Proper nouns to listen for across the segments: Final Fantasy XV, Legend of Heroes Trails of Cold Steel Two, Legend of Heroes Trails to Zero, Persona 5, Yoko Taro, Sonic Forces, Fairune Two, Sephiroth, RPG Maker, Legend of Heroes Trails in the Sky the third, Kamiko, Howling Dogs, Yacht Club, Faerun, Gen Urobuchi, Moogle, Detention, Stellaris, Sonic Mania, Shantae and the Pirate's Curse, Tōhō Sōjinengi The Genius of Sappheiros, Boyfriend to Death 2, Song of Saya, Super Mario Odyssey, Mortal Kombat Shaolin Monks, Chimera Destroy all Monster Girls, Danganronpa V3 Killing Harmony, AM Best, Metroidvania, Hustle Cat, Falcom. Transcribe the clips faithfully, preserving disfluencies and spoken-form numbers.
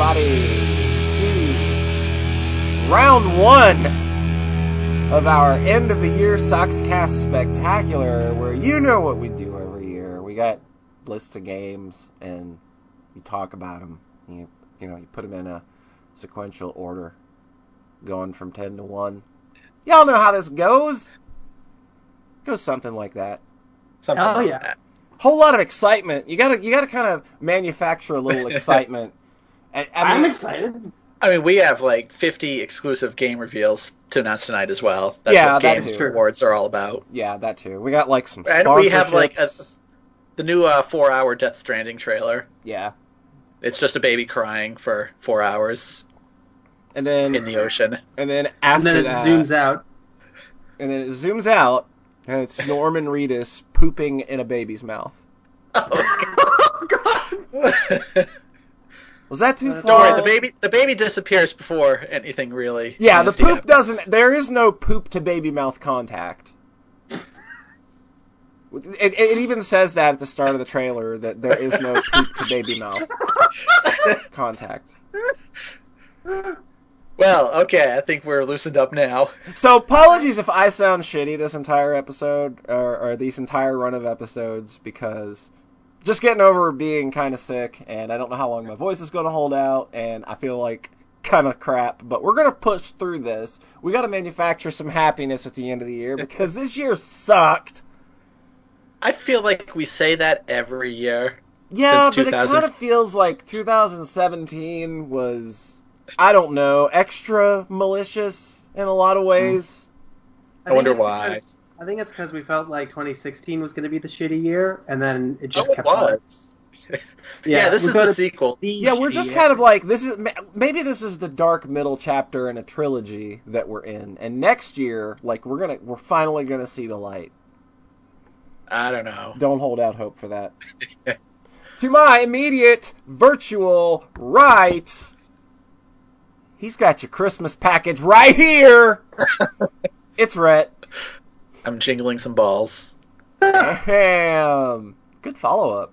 everybody, to round one of our end of the year Soxcast Spectacular, where you know what we do every year. We got lists of games and you talk about them. You, you know, you put them in a sequential order, going from ten to one. Y'all know how this goes. It goes something like that. Something oh like yeah. That. Whole lot of excitement. You gotta, you gotta kind of manufacture a little excitement. I, I mean, I'm excited. I mean, we have like fifty exclusive game reveals to announce tonight as well. That's yeah, what that Game too. Awards are all about. Yeah, that too. We got like some sponsorships. And we have like a, the new uh, four-hour Death Stranding trailer. Yeah, it's just a baby crying for four hours. And then in the ocean. And then after and then it that, zooms out. And then it zooms out. And it's Norman Reedus pooping in a baby's mouth. Oh, God. Was that too uh, far? Don't worry, the baby, the baby disappears before anything really. Yeah, the poop happens. Doesn't... There is no poop to baby mouth contact. It, it even says that at the start of the trailer, that there is no poop to baby mouth contact. Well, okay, I think we're loosened up now. So apologies if I sound shitty this entire episode, or, or these entire run of episodes, because just getting over being kind of sick, and I don't know how long my voice is going to hold out, and I feel like kind of crap, but we're going to push through this. We got to manufacture some happiness at the end of the year, because this year sucked. I feel like we say that every year. Yeah, but it kind of feels like two thousand seventeen was... I don't know, extra malicious in a lot of ways. I, I wonder why. Because, I think it's because we felt like twenty sixteen was going to be the shitty year, and then it just oh, kept it was. yeah, yeah, this is the sequel. The yeah, we're just kind of like, this is maybe this is the dark middle chapter in a trilogy that we're in, and next year, like, we're gonna we're finally gonna see the light. I don't know. Don't hold out hope for that. To my immediate virtual right. He's got your Christmas package right here. It's Rhett. I'm jingling some balls. Damn. Good follow-up.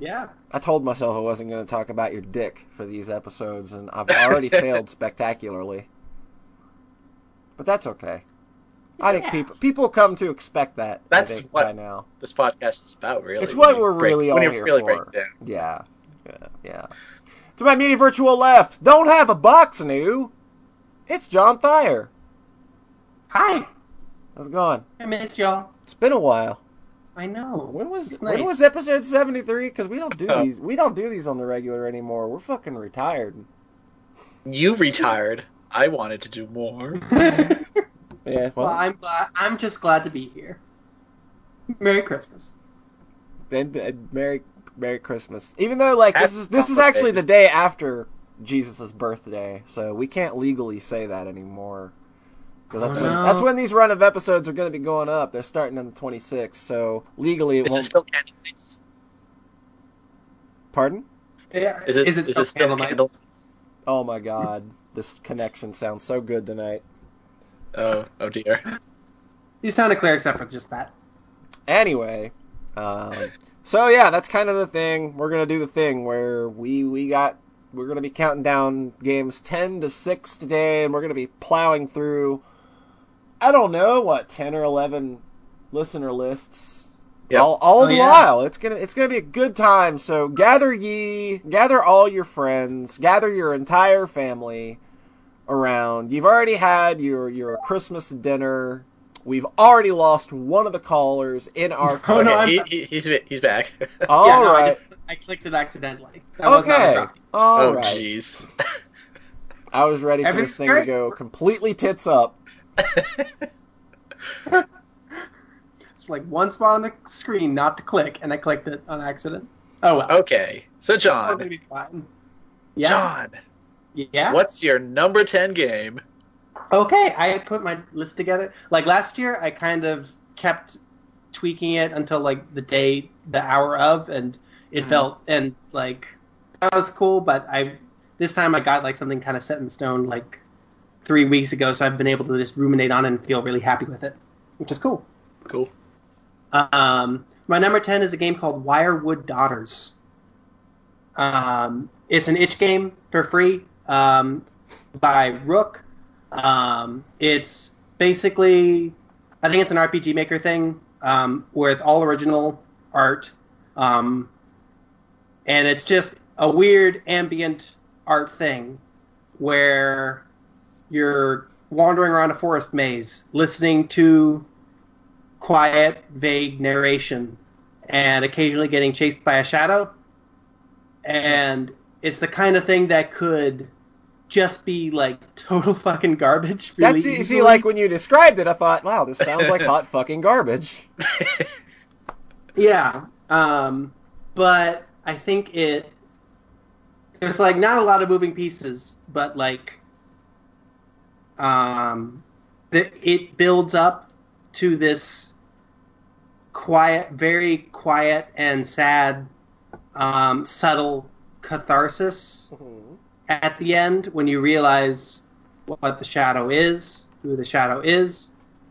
Yeah. I told myself I wasn't going to talk about your dick for these episodes, and I've already failed spectacularly. But that's okay. I yeah. think people people come to expect that. That's I think, what by now. This podcast is about, really. It's what we're break, really all here really for. Yeah. Yeah. Yeah. To my media virtual left, don't have a box new. It's John Thayer. Hi. How's it going? I miss y'all. It's been a while. I know. When was it's when nice. was episode seventy-three? Because we don't do oh. these. We don't do these on the regular anymore. We're fucking retired. You retired. I wanted to do more. yeah. Well, well, I'm glad. I'm just glad to be here. Merry Christmas. Then uh, Merry. Merry Christmas. Even though, like, this is this is actually the day after Jesus' birthday, so we can't legally say that anymore. Because that's, oh, no. that's when these run of episodes are going to be going up. They're starting on the twenty-sixth, so legally it is won't... Is it still Candle Nights? Pardon? Yeah. Is it, is it, is still, it still Candle Nights? Oh, my God. This connection sounds so good tonight. Oh, oh dear. You sounded clear except for just that. Anyway, um... So yeah, that's kind of the thing. We're gonna do the thing where we we got we're gonna be counting down games ten to six today, and we're gonna be plowing through. I don't know what ten or eleven listener lists. Yep. All, all oh, the yeah. while, it's gonna it's gonna be a good time. So gather ye, gather all your friends, gather your entire family around. You've already had your your Christmas dinner. We've already lost one of the callers in our... Oh, no, he, he, he's, he's back. All yeah, no, right. I, just, I clicked it accidentally. That okay. Was all oh, right. Oh, jeez. I was ready for Everything's this thing great. to go completely tits up. It's like one spot on the screen not to click, and I clicked it on accident. Oh, well. Okay. So, John. Yeah. John. Yeah? What's your number ten game? Okay, I put my list together. Like, last year, I kind of kept tweaking it until, like, the day, the hour of, and it mm-hmm. felt, and, like, that was cool, but I, this time I got, like, something kind of set in stone, like, three weeks ago, so I've been able to just ruminate on it and feel really happy with it, which is cool. Cool. Um, my number ten is a game called Wirewood Daughters. Um, It's an itch game for free um, by Rook. Um, it's basically, I think it's an R P G Maker thing um, with all original art. Um, and it's just a weird ambient art thing where you're wandering around a forest maze, listening to quiet, vague narration, and occasionally getting chased by a shadow. And it's the kind of thing that could just be, like, total fucking garbage. Really That's easily. See, like, when you described it, I thought, wow, this sounds like hot fucking garbage. Yeah. Um, but I think it... There's, like, not a lot of moving pieces, but, like... Um, the, it builds up to this quiet, very quiet and sad, um, subtle catharsis mm-hmm. at the end when you realize what the shadow is, who the shadow is,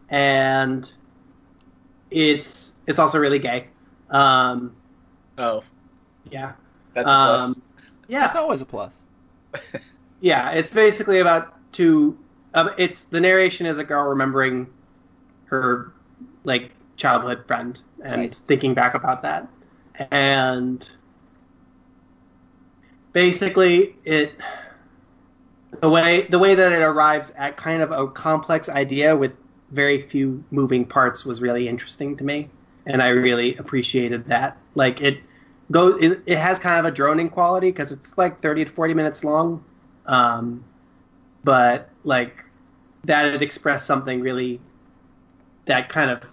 and it's it's also really gay. Um, oh, yeah, that's um, a plus. Yeah, that's always a plus. Yeah, it's basically about two. Uh, it's the narration is a girl remembering her like childhood friend and right. thinking back about that, and basically it the way the way that it arrives at kind of a complex idea with very few moving parts was really interesting to me, and I really appreciated that. Like it goes, it, it has kind of a droning quality because it's like thirty to forty minutes long, um, but like that it expressed something really that kind of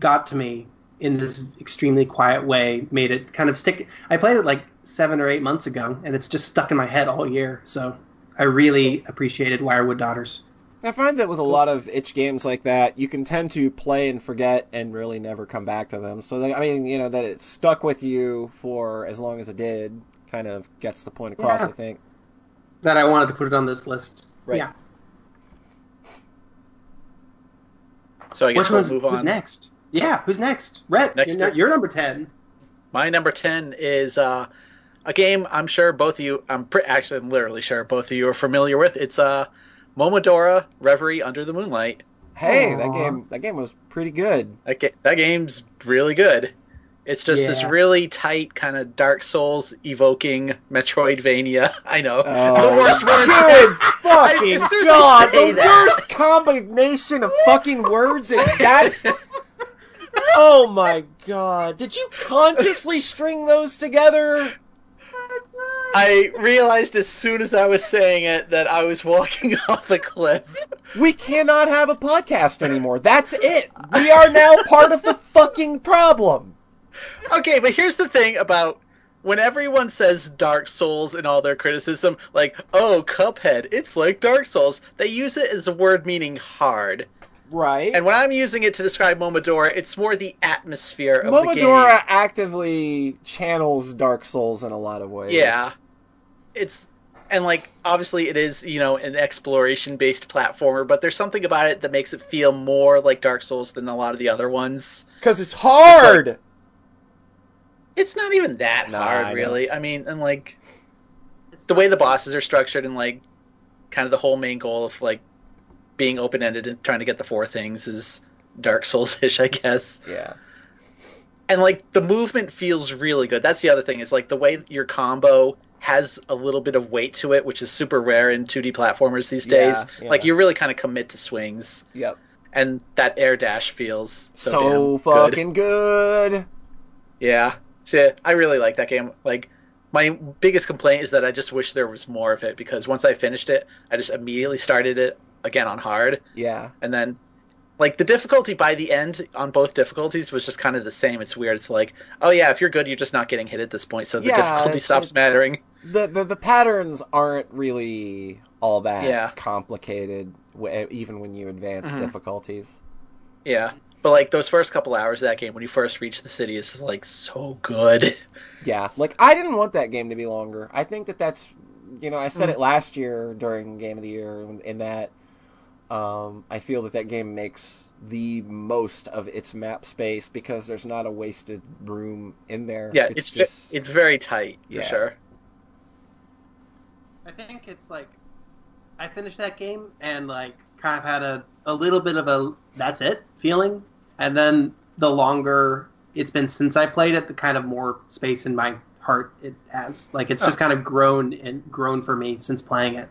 got to me in this extremely quiet way, made it kind of stick. I played it like seven or eight months ago, and it's just stuck in my head all year. So I really appreciated Wirewood Daughters. I find that with a lot of itch games like that, you can tend to play and forget and really never come back to them. So, I mean, you know, that it stuck with you for as long as it did kind of gets the point across, yeah. I think. That I wanted to put it on this list. Right. Yeah. So I guess Which we'll move on. Who's next? Yeah, who's next? Rhett, next you're, you're number ten. My number ten is uh, a game I'm sure both of you, I'm pre- actually I'm literally sure both of you are familiar with. It's uh, Momodora Reverie Under the Moonlight. Hey, Aww. that game that game was pretty good. That, ga- that game's really good. It's just yeah. this really tight kind of Dark Souls evoking Metroidvania. I know. Oh, the worst word. Good fucking I, God. The that. worst combination of fucking words. And that's... Oh my God. Did you consciously string those together? I realized as soon as I was saying it that I was walking off the cliff. We cannot have a podcast anymore. That's it. We are now part of the fucking problem. Okay, but here's the thing about when everyone says Dark Souls in all their criticism, like, oh, Cuphead, it's like Dark Souls. They use it as a word meaning hard. Right. And when I'm using it to describe Momodora, it's more the atmosphere of Momodora the game. Momodora actively channels Dark Souls in a lot of ways. Yeah. It's... And, like, obviously it is, you know, an exploration-based platformer, but there's something about it that makes it feel more like Dark Souls than a lot of the other ones. Because it's hard! It's like, it's not even that nah, hard, I really. Don't. I mean, and, like, the way the bosses are structured and, like, kind of the whole main goal of, like, being open-ended and trying to get the four things is Dark Souls-ish, I guess. Yeah. And, like, the movement feels really good. That's the other thing is, like, the way your combo has a little bit of weight to it, which is super rare in two D platformers these days. Yeah, yeah. Like, you really kind of commit to swings. Yep. And that air dash feels so, so damn fucking good. good. Yeah. So I really like that game. Like, my biggest complaint is that I just wish there was more of it, because once I finished it, I just immediately started it again on hard. Yeah. And then, like, the difficulty by the end on both difficulties was just kind of the same. It's weird. It's like, oh, yeah, if you're good, you're just not getting hit at this point, so the yeah, difficulty it's, stops it's, mattering. The, the the patterns aren't really all that yeah. complicated, even when you advance mm-hmm. difficulties. Yeah. But, like, those first couple hours of that game, when you first reach the city, it's just, like, so good. Yeah. Like, I didn't want that game to be longer. I think that that's, you know, I said it last year during Game of the Year, in that um, I feel that that game makes the most of its map space because there's not a wasted room in there. Yeah, it's it's, just... it's very tight, for yeah. sure. I think it's like I finished that game and like kind of had a, a little bit of a that's it feeling, and then the longer it's been since I played it, the kind of more space in my heart it has. Like it's oh. just kind of grown and grown for me since playing it.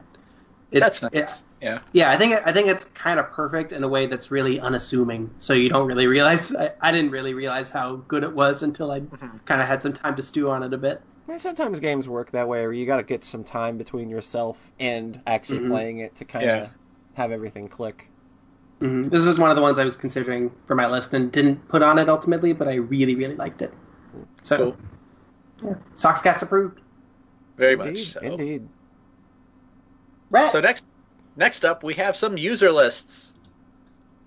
It's, that's nice. It, yeah, yeah. I think I think it's kind of perfect in a way that's really unassuming. So you don't really realize. I, I didn't really realize how good it was until I mm-hmm. kind of had some time to stew on it a bit. Sometimes games work that way, where you got to get some time between yourself and actually mm-hmm. playing it to kind of yeah. have everything click. Mm-hmm. This is one of the ones I was considering for my list and didn't put on it ultimately, but I really, really liked it. So, cool. yeah, Soxcast approved. Very indeed, much so. Indeed. Right. So next, next up, we have some user lists.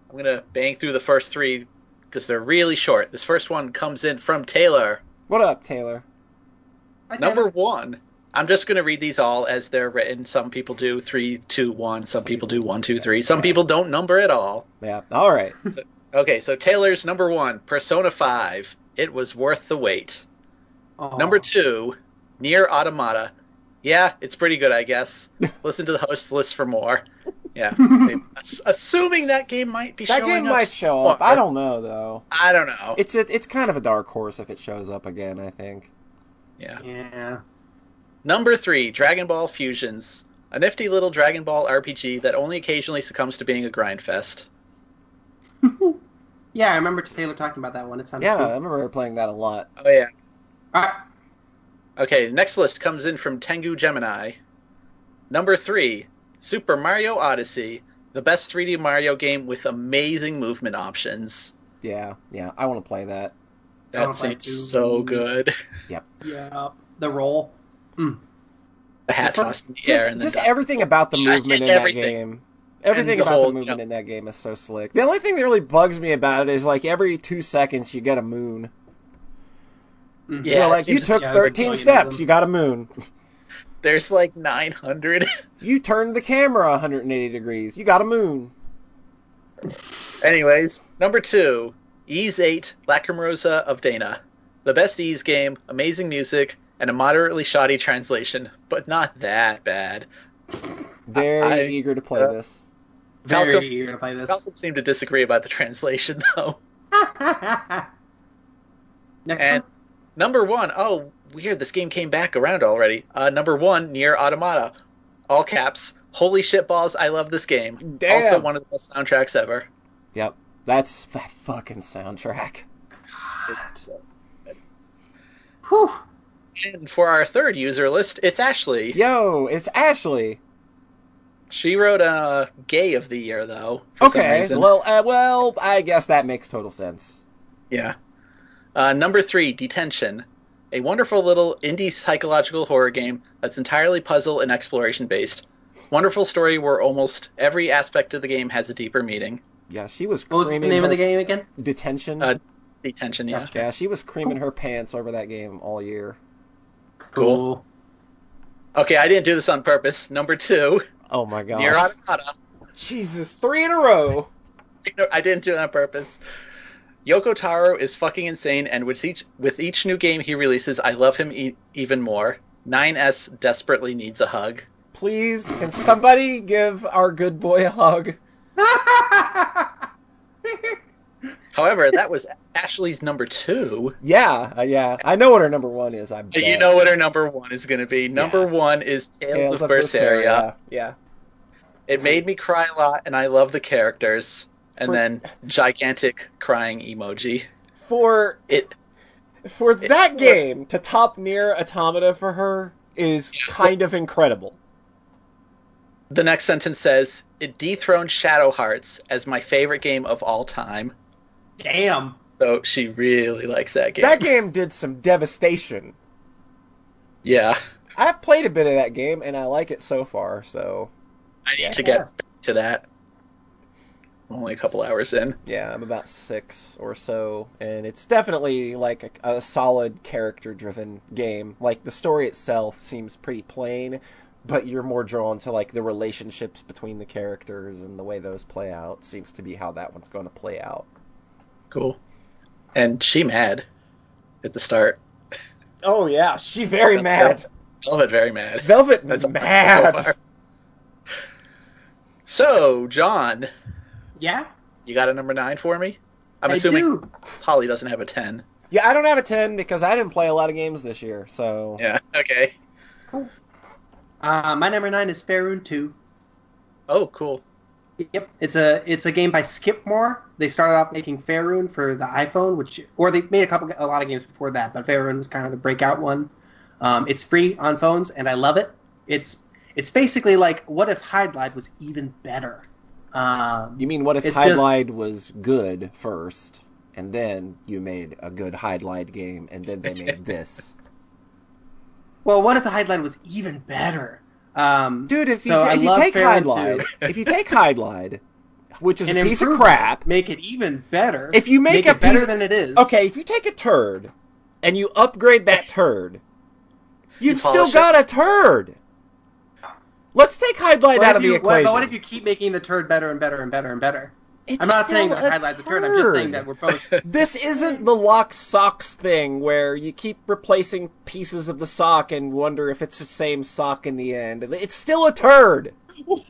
I'm going to bang through the first three because they're really short. This first one comes in from Taylor. What up, Taylor? Number one, I'm just going to read these all as they're written. Some people do three, two, one. Some people do one, two, three. Some people don't number at all. Yeah, all right. So, okay, so Taylor's number one, Persona five. It was worth the wait. Aww. Number two, Nier Automata. Yeah, it's pretty good, I guess. Listen to the host list for more. Yeah. Assuming that game might be that showing up. That game might show up. I don't know, though. I don't know. It's a, it's kind of a dark horse if it shows up again, I think. Yeah. yeah. Number three, Dragon Ball Fusions. A nifty little Dragon Ball R P G that only occasionally succumbs to being a grind fest. Yeah, I remember Taylor talking about that one. It sounded yeah, cool. I remember playing that a lot. Oh, yeah. All right. Okay, next list comes in from Tengu Gemini. Number three, Super Mario Odyssey. The best three D Mario game with amazing movement options. Yeah, yeah, I want to play that. That seems so good. Yep. Yeah. The roll. Mm. The hat toss in the just, air. And just everything down. About the movement in everything. that game. Everything the about whole, the movement you know, in that game is so slick. The only thing that really bugs me about it is, like, every two seconds you get a moon. Mm-hmm. Yeah. You know, like, you took like thirteen steps, you got a moon. There's, like, nine hundred. You turned the camera one hundred eighty degrees, you got a moon. Anyways, number two. Ys eight Lacrimosa of Dana. The best Ys game, amazing music, and a moderately shoddy translation, but not that bad. Very I, eager to play uh, this. Very Falcom, eager to play this. Falcom seemed to disagree about the translation, though. Next and one? Number one, oh, weird, this game came back around already. Uh, number one, Nier Automata. All caps, holy shit balls, I love this game. Damn. Also one of the best soundtracks ever. Yep. That's that fucking soundtrack. God. Whew. And for our third user list, it's Ashley. Yo, it's Ashley. She wrote a uh, Gay of the Year, though. Okay, well, uh, well, I guess that makes total sense. Yeah. Uh, number three, Detention. A wonderful little indie psychological horror game that's entirely puzzle and exploration based. Wonderful story where almost every aspect of the game has a deeper meaning. Yeah, she was creaming What was the name her... of the game again? Detention. Uh, detention, yeah. Yeah, she was creaming cool. her pants over that game all year. Cool. Okay, I didn't do this on purpose. Number two. Oh, my God. Nier Automata. Jesus, three in a row. I didn't do it on purpose. Yoko Taro is fucking insane, and with each with each new game he releases, I love him e- even more. nine S desperately needs a hug. Please, can somebody give our good boy a hug? However, that was Ashley's number two. Yeah, uh, yeah. I know what her number one is. I bet. You know what her number one is going to be. Number yeah. one is Tales, Tales of, of Berseria. Berseria. Yeah. It made me cry a lot, and I love the characters. And for... then gigantic crying emoji. For it, for it, that it, game to top Nier Automata for her is yeah. kind of incredible. The next sentence says, it dethroned Shadow Hearts as my favorite game of all time. Damn. So she really likes that game. That game did some devastation. Yeah. I've played a bit of that game, and I like it so far, so... I need yeah. to get back to that. I'm only a couple hours in. Yeah, I'm about six or so, and it's definitely like a, a solid character-driven game. Like, the story itself seems pretty plain, but you're more drawn to, like, the relationships between the characters and the way those play out seems to be how that one's going to play out. Cool. And she mad at the start. Oh, yeah. She very mad. Velvet very mad. Velvet That's mad. So, so, John. Yeah? You got a number nine for me? I'm I assuming do. Polly doesn't have a ten. Yeah, I don't have a ten because I didn't play a lot of games this year, so... Yeah, okay. Cool. Uh, my number nine is Fairune Two. Oh, cool. Yep, it's a it's a game by Skipmore. They started off making Faerun for the iPhone, which or they made a couple a lot of games before that, but Faerun was kind of the breakout one. Um, it's free on phones, and I love it. It's it's basically like what if Hydlide was even better? Um, you mean what if Hydlide just... was good first, and then you made a good Hydlide game, and then they made this? Well, what if Hydlide was even better? Um, Dude, if you, so if, you take Hydlide, if you take Hydlide, which is and a piece of crap, it, make it even better. If you make, make it better piece, than it is, okay. If you take a turd and you upgrade that turd, you've you still got it. a turd. Let's take Hydlide what out of you, the equation. But what if you keep making the turd better and better and better and better? It's I'm not saying that Hydlide the turd. I'm just saying that we're both. This isn't the lock socks thing where you keep replacing pieces of the sock and wonder if it's the same sock in the end. It's still a turd. What?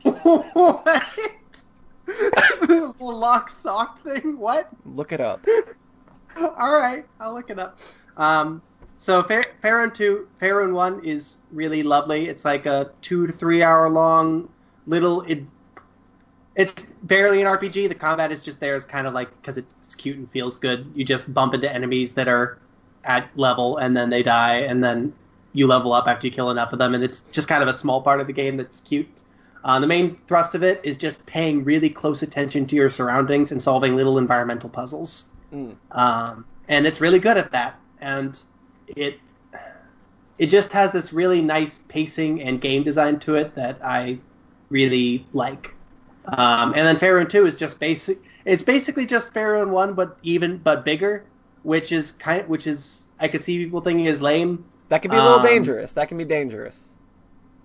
The lock sock thing? What? Look it up. All right, I'll look it up. Um, so Faerun Two, Faerun One is really lovely. It's like a two to three hour long little. Ad- It's barely an R P G. The combat is just there. It's kind of like, because it's cute and feels good, you just bump into enemies that are at level, and then they die, and then you level up after you kill enough of them, and it's just kind of a small part of the game that's cute. Uh, the main thrust of it is just paying really close attention to your surroundings and solving little environmental puzzles. Mm. Um, and it's really good at that. And it it just has this really nice pacing and game design to it that I really like. Um, and then Faerun Two is just basic. It's basically just Faerun One, but even but bigger, which is kind, which is I could see people thinking is lame. That can be a little um, dangerous. That can be dangerous.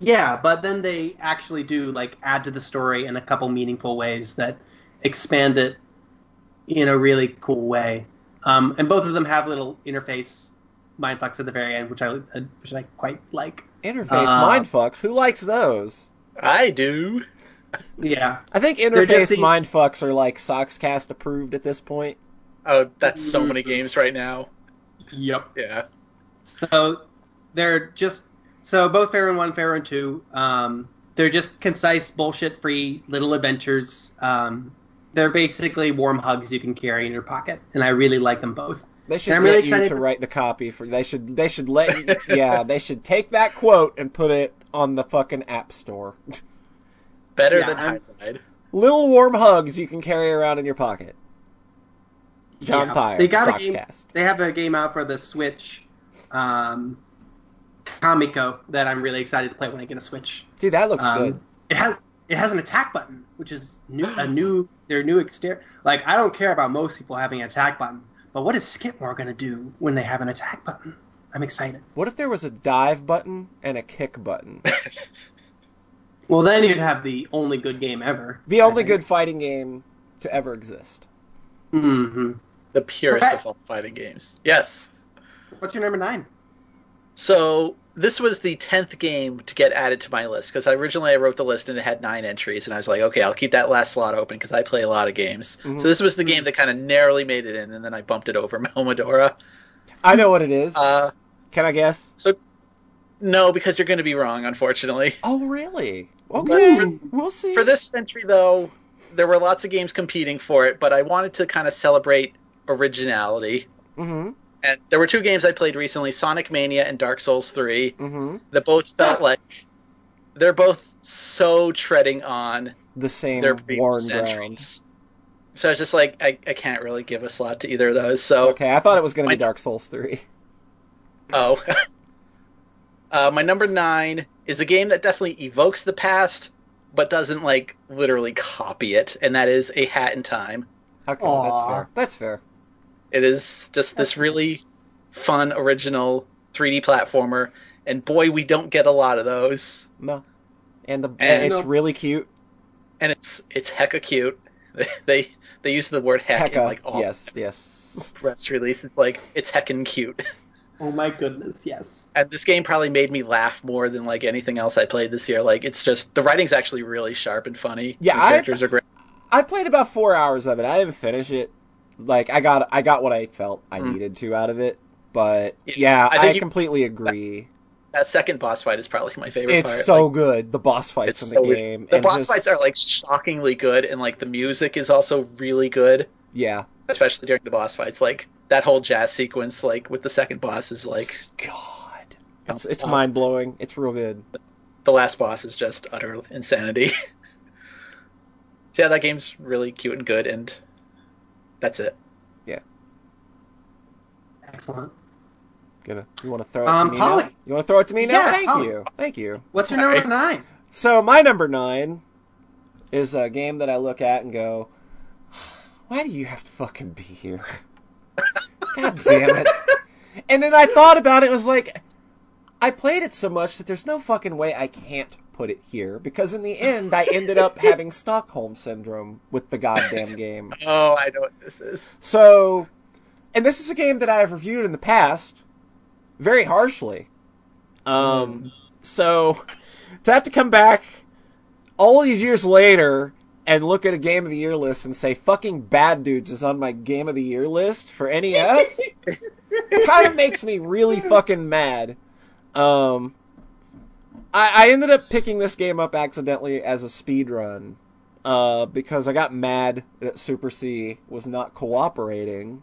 Yeah, but then they actually do like add to the story in a couple meaningful ways that expand it in a really cool way. Um, and both of them have little interface mindfucks at the very end, which I which I quite like. Interface uh, mindfucks? Who likes those? I do. Yeah, I think interface these... mindfucks are like Soxcast approved at this point. Oh, that's so many games right now. Yep. Yeah. So they're just so both Faerun One, Faerun Two. Um, they're just concise, bullshit-free little adventures. Um, they're basically warm hugs you can carry in your pocket, and I really like them both. They should get really you to for... write the copy for. They should. They should let. You, yeah, they should take that quote and put it on the fucking App Store. Better yeah, than Hydlide. Little warm hugs you can carry around in your pocket. John yeah. Thayer, they got a game, They have a game out for the Switch, um, Kamiko, that I'm really excited to play when I get a Switch. Dude, that looks um, good. It has it has an attack button, which is new, a new their new exterior. Like I don't care about most people having an attack button, but what is Skipmore going to do when they have an attack button? I'm excited. What if there was a dive button and a kick button? Well, then you'd have the only good game ever. The only good fighting game to ever exist. Mm-hmm. The purest okay. of all fighting games. Yes. What's your number nine? So, this was the tenth game to get added to my list, because originally I wrote the list and it had nine entries, and I was like, okay, I'll keep that last slot open, because I play a lot of games. Mm-hmm. So this was the game that kind of narrowly made it in, and then I bumped it over Momodora. I know what it is. Uh, Can I guess? So, no, because you're going to be wrong, unfortunately. Oh, really? Okay, for, we'll see. For this century, though, there were lots of games competing for it, but I wanted to kind of celebrate originality. Mm-hmm. And there were two games I played recently, Sonic Mania and Dark Souls three, mm-hmm. that both felt yeah. like they're both so treading on the same their previous centuries. So I was just like, I, I can't really give a slot to either of those. So okay, I thought it was going to be Dark Souls three. Oh, Uh, my number nine is a game that definitely evokes the past, but doesn't, like, literally copy it, and that is A Hat in Time. Okay, Aww. that's fair. That's fair. It is just that's this really fun, original three D platformer, and boy, we don't get a lot of those. No. And the and, it's you know, really cute. And it's it's hecka cute. they they use the word heck hecka, in, like, all yes, yes. press release. It's like, it's heckin' cute. Oh my goodness, yes. And this game probably made me laugh more than like anything else I played this year. Like, it's just, the writing's actually really sharp and funny. Yeah, the characters I, are great. I played about four hours of it. I didn't finish it. Like, I got I got what I felt I mm. needed to out of it. But yeah, yeah I, I you, completely agree. That, that second boss fight is probably my favorite it's part. It's so like, good, the boss fights in the so game. Weird. The and boss just... fights are like shockingly good, and like the music is also really good. Yeah. Especially during the boss fights, like that whole jazz sequence, like with the second boss, is like God, it's, it's mind blowing. It's real good. The last boss is just utter insanity. So yeah, that game's really cute and good, and that's it. Yeah. Excellent. Gonna you want to throw it um, to me Polly. now? You want to throw it to me now? Yeah, Thank Polly. you. Thank you. What's your All number right. nine? So my number nine is a game that I look at and go, why do you have to fucking be here? God damn it. And then I thought about it and was like, I played it so much that there's no fucking way I can't put it here. Because in the end, I ended up having Stockholm Syndrome with the goddamn game. Oh, I know what this is. So, and this is a game that I have reviewed in the past very harshly. Um, mm. So, to have to come back all these years later and look at a Game of the Year list and say, fucking Bad Dudes is on my Game of the Year list for N E S? Kind of makes me really fucking mad. Um, I, I ended up picking this game up accidentally as a speedrun, uh, because I got mad that Super C was not cooperating.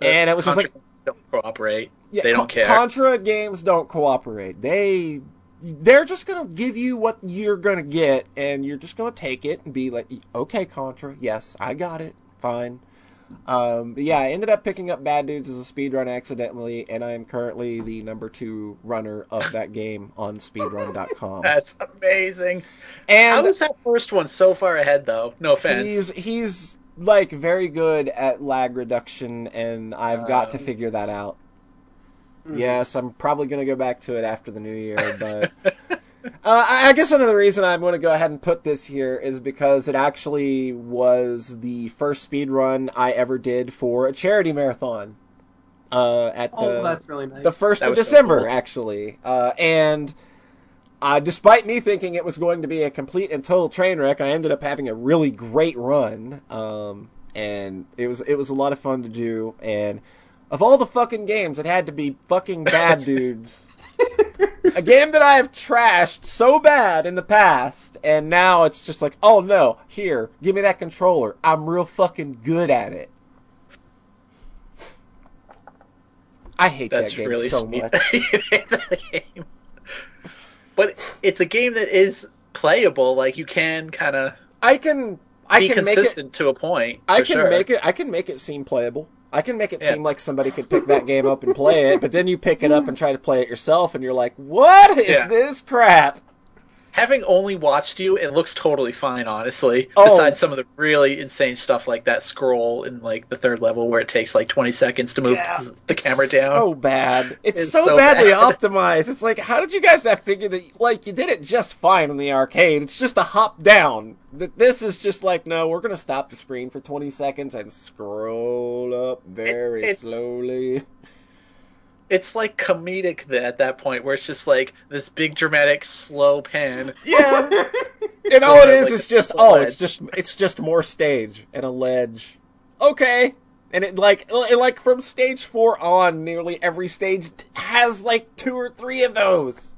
Uh, and it was Contra just like... don't cooperate. Yeah, they don't Contra care. Contra games don't cooperate. They... They're just going to give you what you're going to get, and you're just going to take it and be like, okay, Contra, yes, I got it, fine. Um, but yeah, I ended up picking up Bad Dudes as a speedrun accidentally, and I am currently the number two runner of that game on speedrun dot com. That's amazing. And how is that first one so far ahead, though? No offense. He's, he's like, very good at lag reduction, and I've got um... to figure that out. Yes, I'm probably going to go back to it after the new year, but uh, I guess another reason I'm going to go ahead and put this here is because it actually was the first speedrun I ever did for a charity marathon uh, at the, oh, that's really nice. the first that of December, so cool. actually. Uh, and uh, despite me thinking it was going to be a complete and total train wreck, I ended up having a really great run, um, and it was it was a lot of fun to do, and... Of all the fucking games, it had to be fucking Bad Dudes. A game that I have trashed so bad in the past, and now it's just like, oh no, here, give me that controller. I'm real fucking good at it. I hate That's that game really so sweet. much. You hate that game. But it's a game that is playable, like you can kind of I can I be can consistent make it, to a point. I can sure. make it I can make it seem playable. I can make it yeah. seem like somebody could pick that game up and play it, but then you pick it up and try to play it yourself, and you're like, what is yeah. this crap? Having only watched you, it looks totally fine, honestly, oh. besides some of the really insane stuff like that scroll in like the third level where it takes like twenty seconds to move yeah. the camera it's down. It's so bad. It's, it's so, so badly bad. optimized. It's like, how did you guys not figure that, like, you did it just fine in the arcade. It's just a hop down. This is just like, no, we're going to stop the screen for twenty seconds and scroll up very it, slowly. It's like comedic at that point, where it's just like this big dramatic slow pan. Yeah, and all it is like is just oh, ledge. it's just it's just more stage and a ledge. Okay, and it like it like from stage four on, nearly every stage has like two or three of those.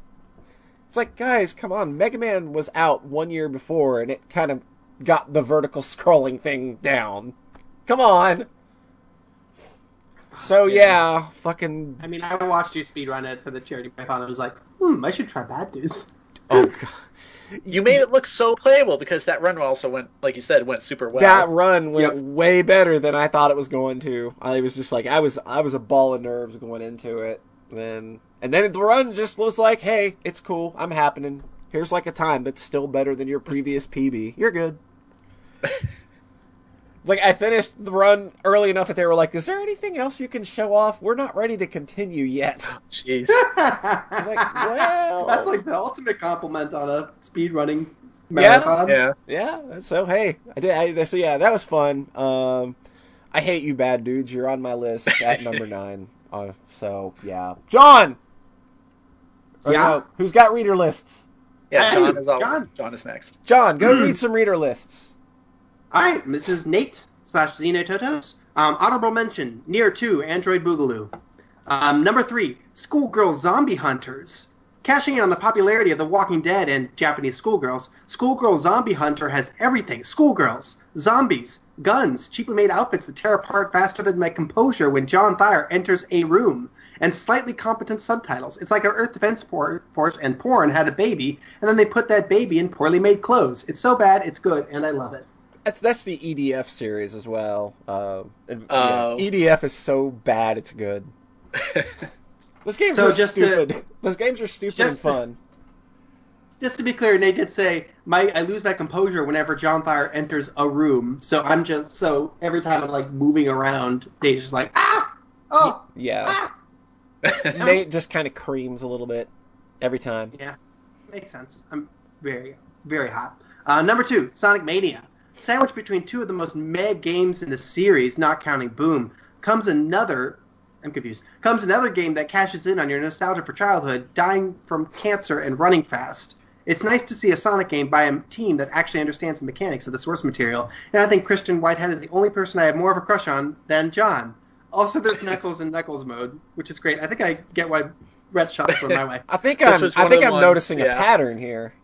It's like, guys, come on! Mega Man was out one year before, and it kind of got the vertical scrolling thing down. Come on. So yeah. yeah, fucking. I mean, I watched you speedrun it for the charity marathon. I was like, hmm, I should try Bad Dudes. Oh god, you made it look so playable because that run also went, like you said, went super well. That run went yep. way better than I thought it was going to. I was just like, I was, I was a ball of nerves going into it. Then, and then the run just was like, hey, it's cool. I'm happening. Here's like a time that's still better than your previous P B. You're good. Like, I finished the run early enough that they were like, is there anything else you can show off? We're not ready to continue yet. Jeez. I was like, well... That's like the ultimate compliment on a speedrunning marathon. Yeah. yeah. Yeah. So, hey. I did. I, so, yeah, that was fun. Um, I hate you, Bad Dudes. You're on my list at number nine. Uh, so, yeah. John! Or yeah. No, who's got reader lists? Yeah, hey, John is always, John. John is next. John, go mm. read some reader lists. All right, Missus Nate slash Xenototos. Um, honorable mention, Nier two, Android Boogaloo. Um, number three, Schoolgirl Zombie Hunters. Cashing in on the popularity of The Walking Dead and Japanese schoolgirls, Schoolgirl Zombie Hunter has everything. Schoolgirls, zombies, guns, cheaply made outfits that tear apart faster than my composure when John Thayer enters a room, and slightly competent subtitles. It's like our Earth Defense Force and porn had a baby, and then they put that baby in poorly made clothes. It's so bad, it's good, and I love it. That's that's the E D F series as well. Uh, uh, yeah. E D F is so bad, it's good. Those games so are just stupid. To, Those games are stupid and fun. To, just to be clear, Nate did say, "My I lose my composure whenever John Thayer enters a room." So I'm just so every time I'm like moving around, Nate's just like, ah, oh, yeah. Ah. Nate just kind of creams a little bit every time. Yeah, makes sense. I'm very, very hot. Uh, number two, Sonic Mania, sandwiched between two of the most meh games in the series, not counting Boom, comes another. I'm confused. Comes another game that cashes in on your nostalgia for childhood, dying from cancer and running fast. It's nice to see a Sonic game by a team that actually understands the mechanics of the source material, and I think Christian Whitehead is the only person I have more of a crush on than John. Also, there's Knuckles in Knuckles mode, which is great. I think I get why red shots were my way. I think I'm, I think I'm ones. noticing yeah. a pattern here.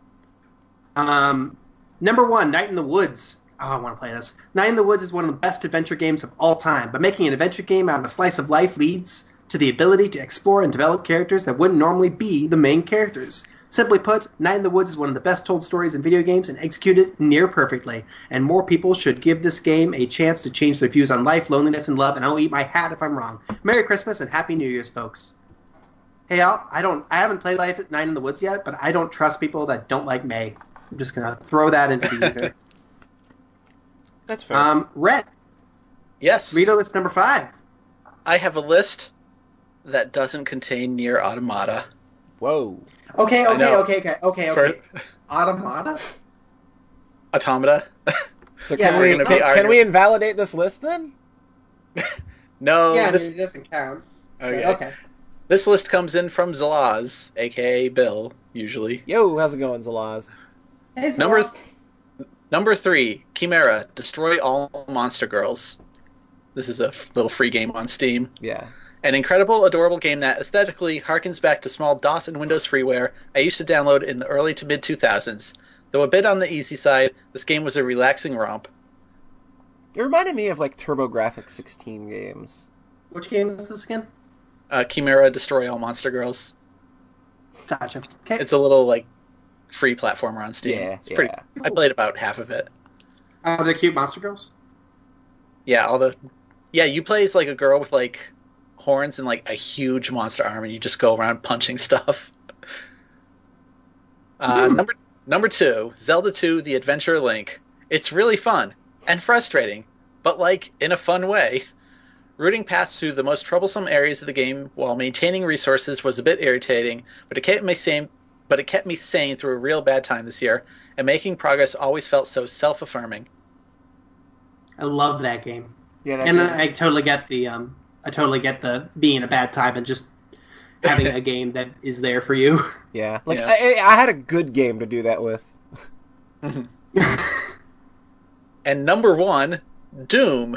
Um, number one, Night in the Woods. Oh, I want to play this. Night in the Woods is one of the best adventure games of all time, but making an adventure game out of a slice of life leads to the ability to explore and develop characters that wouldn't normally be the main characters. Simply put, Night in the Woods is one of the best told stories in video games and executed near perfectly, and more people should give this game a chance to change their views on life, loneliness, and love, and I'll eat my hat if I'm wrong. Merry Christmas and Happy New Year's, folks. Hey, I'll, I don't, I haven't played Life at Night in the Woods yet, but I don't trust people that don't like May. I'm just going to throw that into the ether. That's fair. Um, Rhett. Yes. Reader list number five. I have a list that doesn't contain Nier Automata. Whoa. Okay, okay, okay, okay, okay, okay. For... Automata? Automata? So yeah, can, we, can, can we invalidate this list then? No. Yeah, this... I mean, it doesn't count. Okay. okay. This list comes in from Zalaz, a k a. Bill, usually. Yo, how's it going, Zalaz? Hey, Zalaz. Number... Th- Number three, Chimera, Destroy All Monster Girls. This is a f- little free game on Steam. Yeah. An incredible, adorable game that aesthetically harkens back to small DOS and Windows freeware I used to download in the early to mid two thousands. Though a bit on the easy side, this game was a relaxing romp. It reminded me of, like, TurboGrafx sixteen games. Which game is this again? Uh, Chimera, Destroy All Monster Girls. Gotcha. Okay. It's a little, like, free platformer on Steam. Yeah, it's pretty, yeah. I played about half of it. Are uh, they cute monster girls? Yeah, all the... Yeah, you play as, like, a girl with, like, horns and, like, a huge monster arm, and you just go around punching stuff. Uh, mm. Number number two, Zelda Two The Adventure Link. It's really fun and frustrating, but, like, in a fun way. Routing paths through the most troublesome areas of the game while maintaining resources was a bit irritating, but it kept my same... but it kept me sane through a real bad time this year, and making progress always felt so self-affirming. I love that game. Yeah, that and I, I totally get the um, I totally get the being a bad time and just having a game that is there for you. Yeah, like yeah. I, I had a good game to do that with. Mm-hmm. And number one, Doom.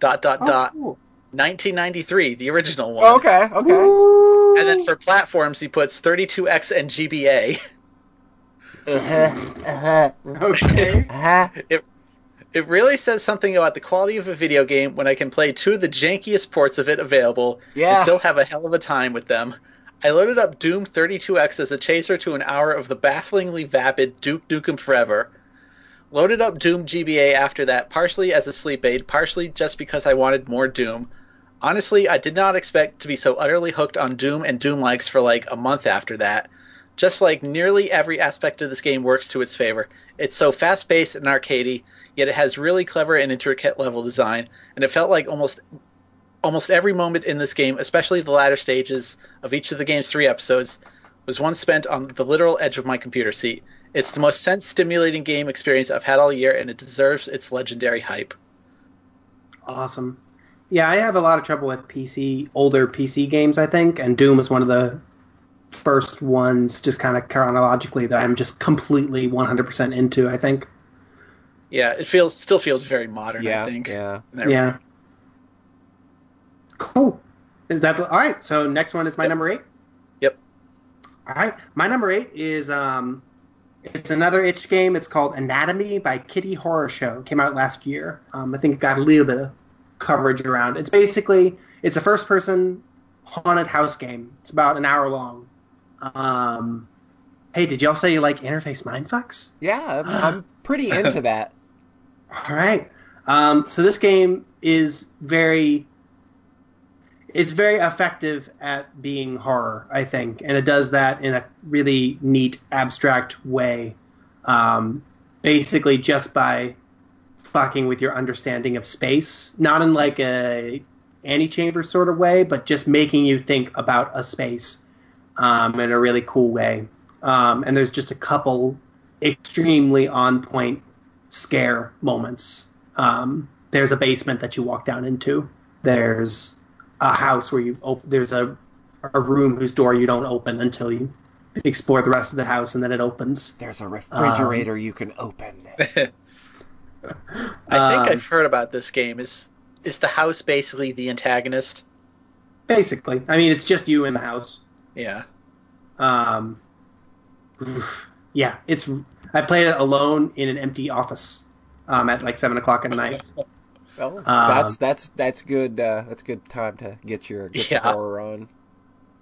Dot dot oh, dot. Cool. nineteen ninety-three, the original one. Oh, okay, okay. Woo! And then for platforms, he puts thirty-two X and G B A. Uh-huh, uh-huh. Okay. Uh-huh. It, it really says something about the quality of a video game when I can play two of the jankiest ports of it available yeah. and still have a hell of a time with them. I loaded up Doom thirty-two X as a chaser to an hour of the bafflingly vapid Duke Nukem Forever. Loaded up Doom G B A after that, partially as a sleep aid, partially just because I wanted more Doom. Honestly, I did not expect to be so utterly hooked on Doom and Doom-likes for like a month after that. Just like nearly every aspect of this game works to its favor. It's so fast-paced and arcadey, yet it has really clever and intricate level design, and it felt like almost almost every moment in this game, especially the latter stages of each of the game's three episodes, was one spent on the literal edge of my computer seat. It's the most sense-stimulating game experience I've had all year, and it deserves its legendary hype. Awesome. Yeah, I have a lot of trouble with P C, older P C games, I think, and Doom is one of the first ones, just kind of chronologically, that I'm just completely one hundred percent into, I think. Yeah, it feels still feels very modern, yeah, I think. Yeah, yeah. Way. Cool. Is that all right? So next one is my yep. number eight. Yep. All right, my number eight is um, it's another itch game. It's called Anatomy by Kitty Horror Show. It came out last year. Um, I think it got a little bit of coverage around. It's basically it's a first-person haunted house game. It's about an hour long. Um, hey, did y'all say you like interface mindfucks? Yeah, I'm, I'm pretty into that. All right. Um, so this game is very. It's very effective at being horror, I think, and it does that in a really neat, abstract way, um, basically just by fucking with your understanding of space, not in like a antechamber sort of way, but just making you think about a space um, in a really cool way. Um, and there's just a couple extremely on-point scare moments. Um, there's a basement that you walk down into. There's a house where you op- there's a a room whose door you don't open until you explore the rest of the house, and then it opens. There's a refrigerator um, you can open. I think um, I've heard about this game. Is is the house basically the antagonist? Basically, I mean, it's just you in the house. Yeah. Um. Yeah, it's. I played it alone in an empty office, um, at like seven o'clock at night. Well, um, that's that's that's good. Uh, that's good time to get your get yeah. horror on.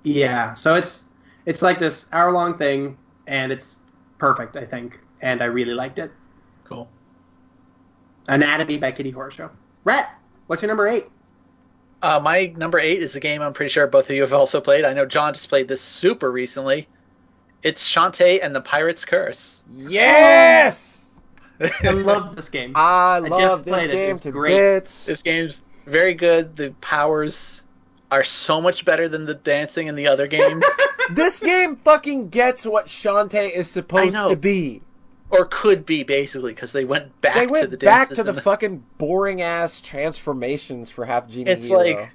Yeah, so it's it's like this hour long thing, and it's perfect, I think, and I really liked it. Cool. Anatomy by Kitty Horror Show. Rhett, what's your number eight? Uh, my number eight is a game I'm pretty sure both of you have also played. I know John just played this super recently. It's Shantae and the Pirate's Curse. Yes. I love this game. I, I love just this game. It. It's to great. Bits. This game's very good. The powers are so much better than the dancing in the other games. This game fucking gets what Shantae is supposed to be, or could be, basically, because they went back. They went to the back to the, the fucking boring ass transformations for Half Genie Hero. It's like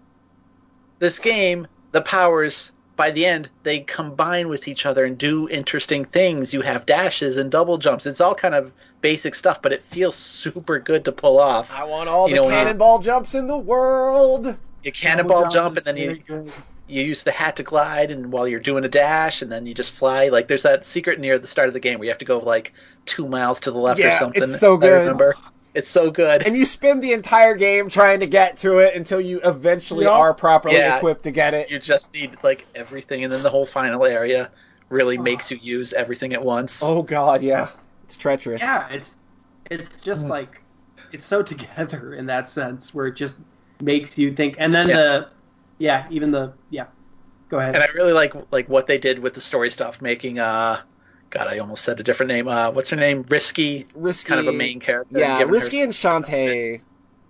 this game. The powers by the end they combine with each other and do interesting things. You have dashes and double jumps. It's all kind of basic stuff, but it feels super good to pull off. I want all you the know, cannonball jumps in the world. You cannonball jump, and then you good. you use the hat to glide, and while you're doing a dash, and then you just fly. Like there's that secret near the start of the game where you have to go like two miles to the left yeah, or something. It's so good. I remember. It's so good. And you spend the entire game trying to get to it until you eventually yep. are properly yeah, equipped to get it. You just need like everything, and then the whole final area really oh. makes you use everything at once. Oh god, yeah. It's treacherous. Yeah, it's it's just like it's so together in that sense where it just makes you think. And then yeah. the yeah, even the yeah. Go ahead. And I really like like what they did with the story stuff, making uh God, I almost said a different name. Uh, what's her name? Risky. Risky, kind of a main character. Yeah, Risky and Shantae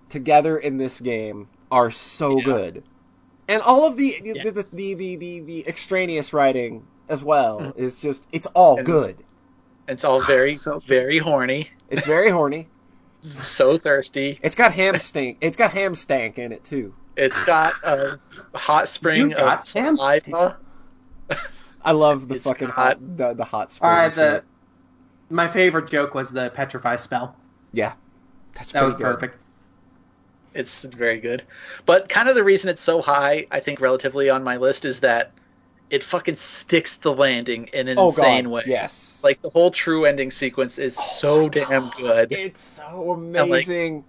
together in this game are so yeah. good, and all of the the, yes. the, the, the, the the extraneous writing as well mm-hmm. is just it's all and, good. It's all very, so very horny. It's very horny. So thirsty. It's got ham stink. It's got ham stank in it too. It's got a hot spring of saliva. I love the it's fucking hot, hot the, the hot spring. All right, the, my favorite joke was the petrify spell. Yeah, that's that was good. Perfect. It's very good, but kind of the reason it's so high, I think, relatively on my list is that. It fucking sticks the landing in an oh, insane God. way. Yes. Like, the whole true ending sequence is oh, so damn good. It's so amazing. Like,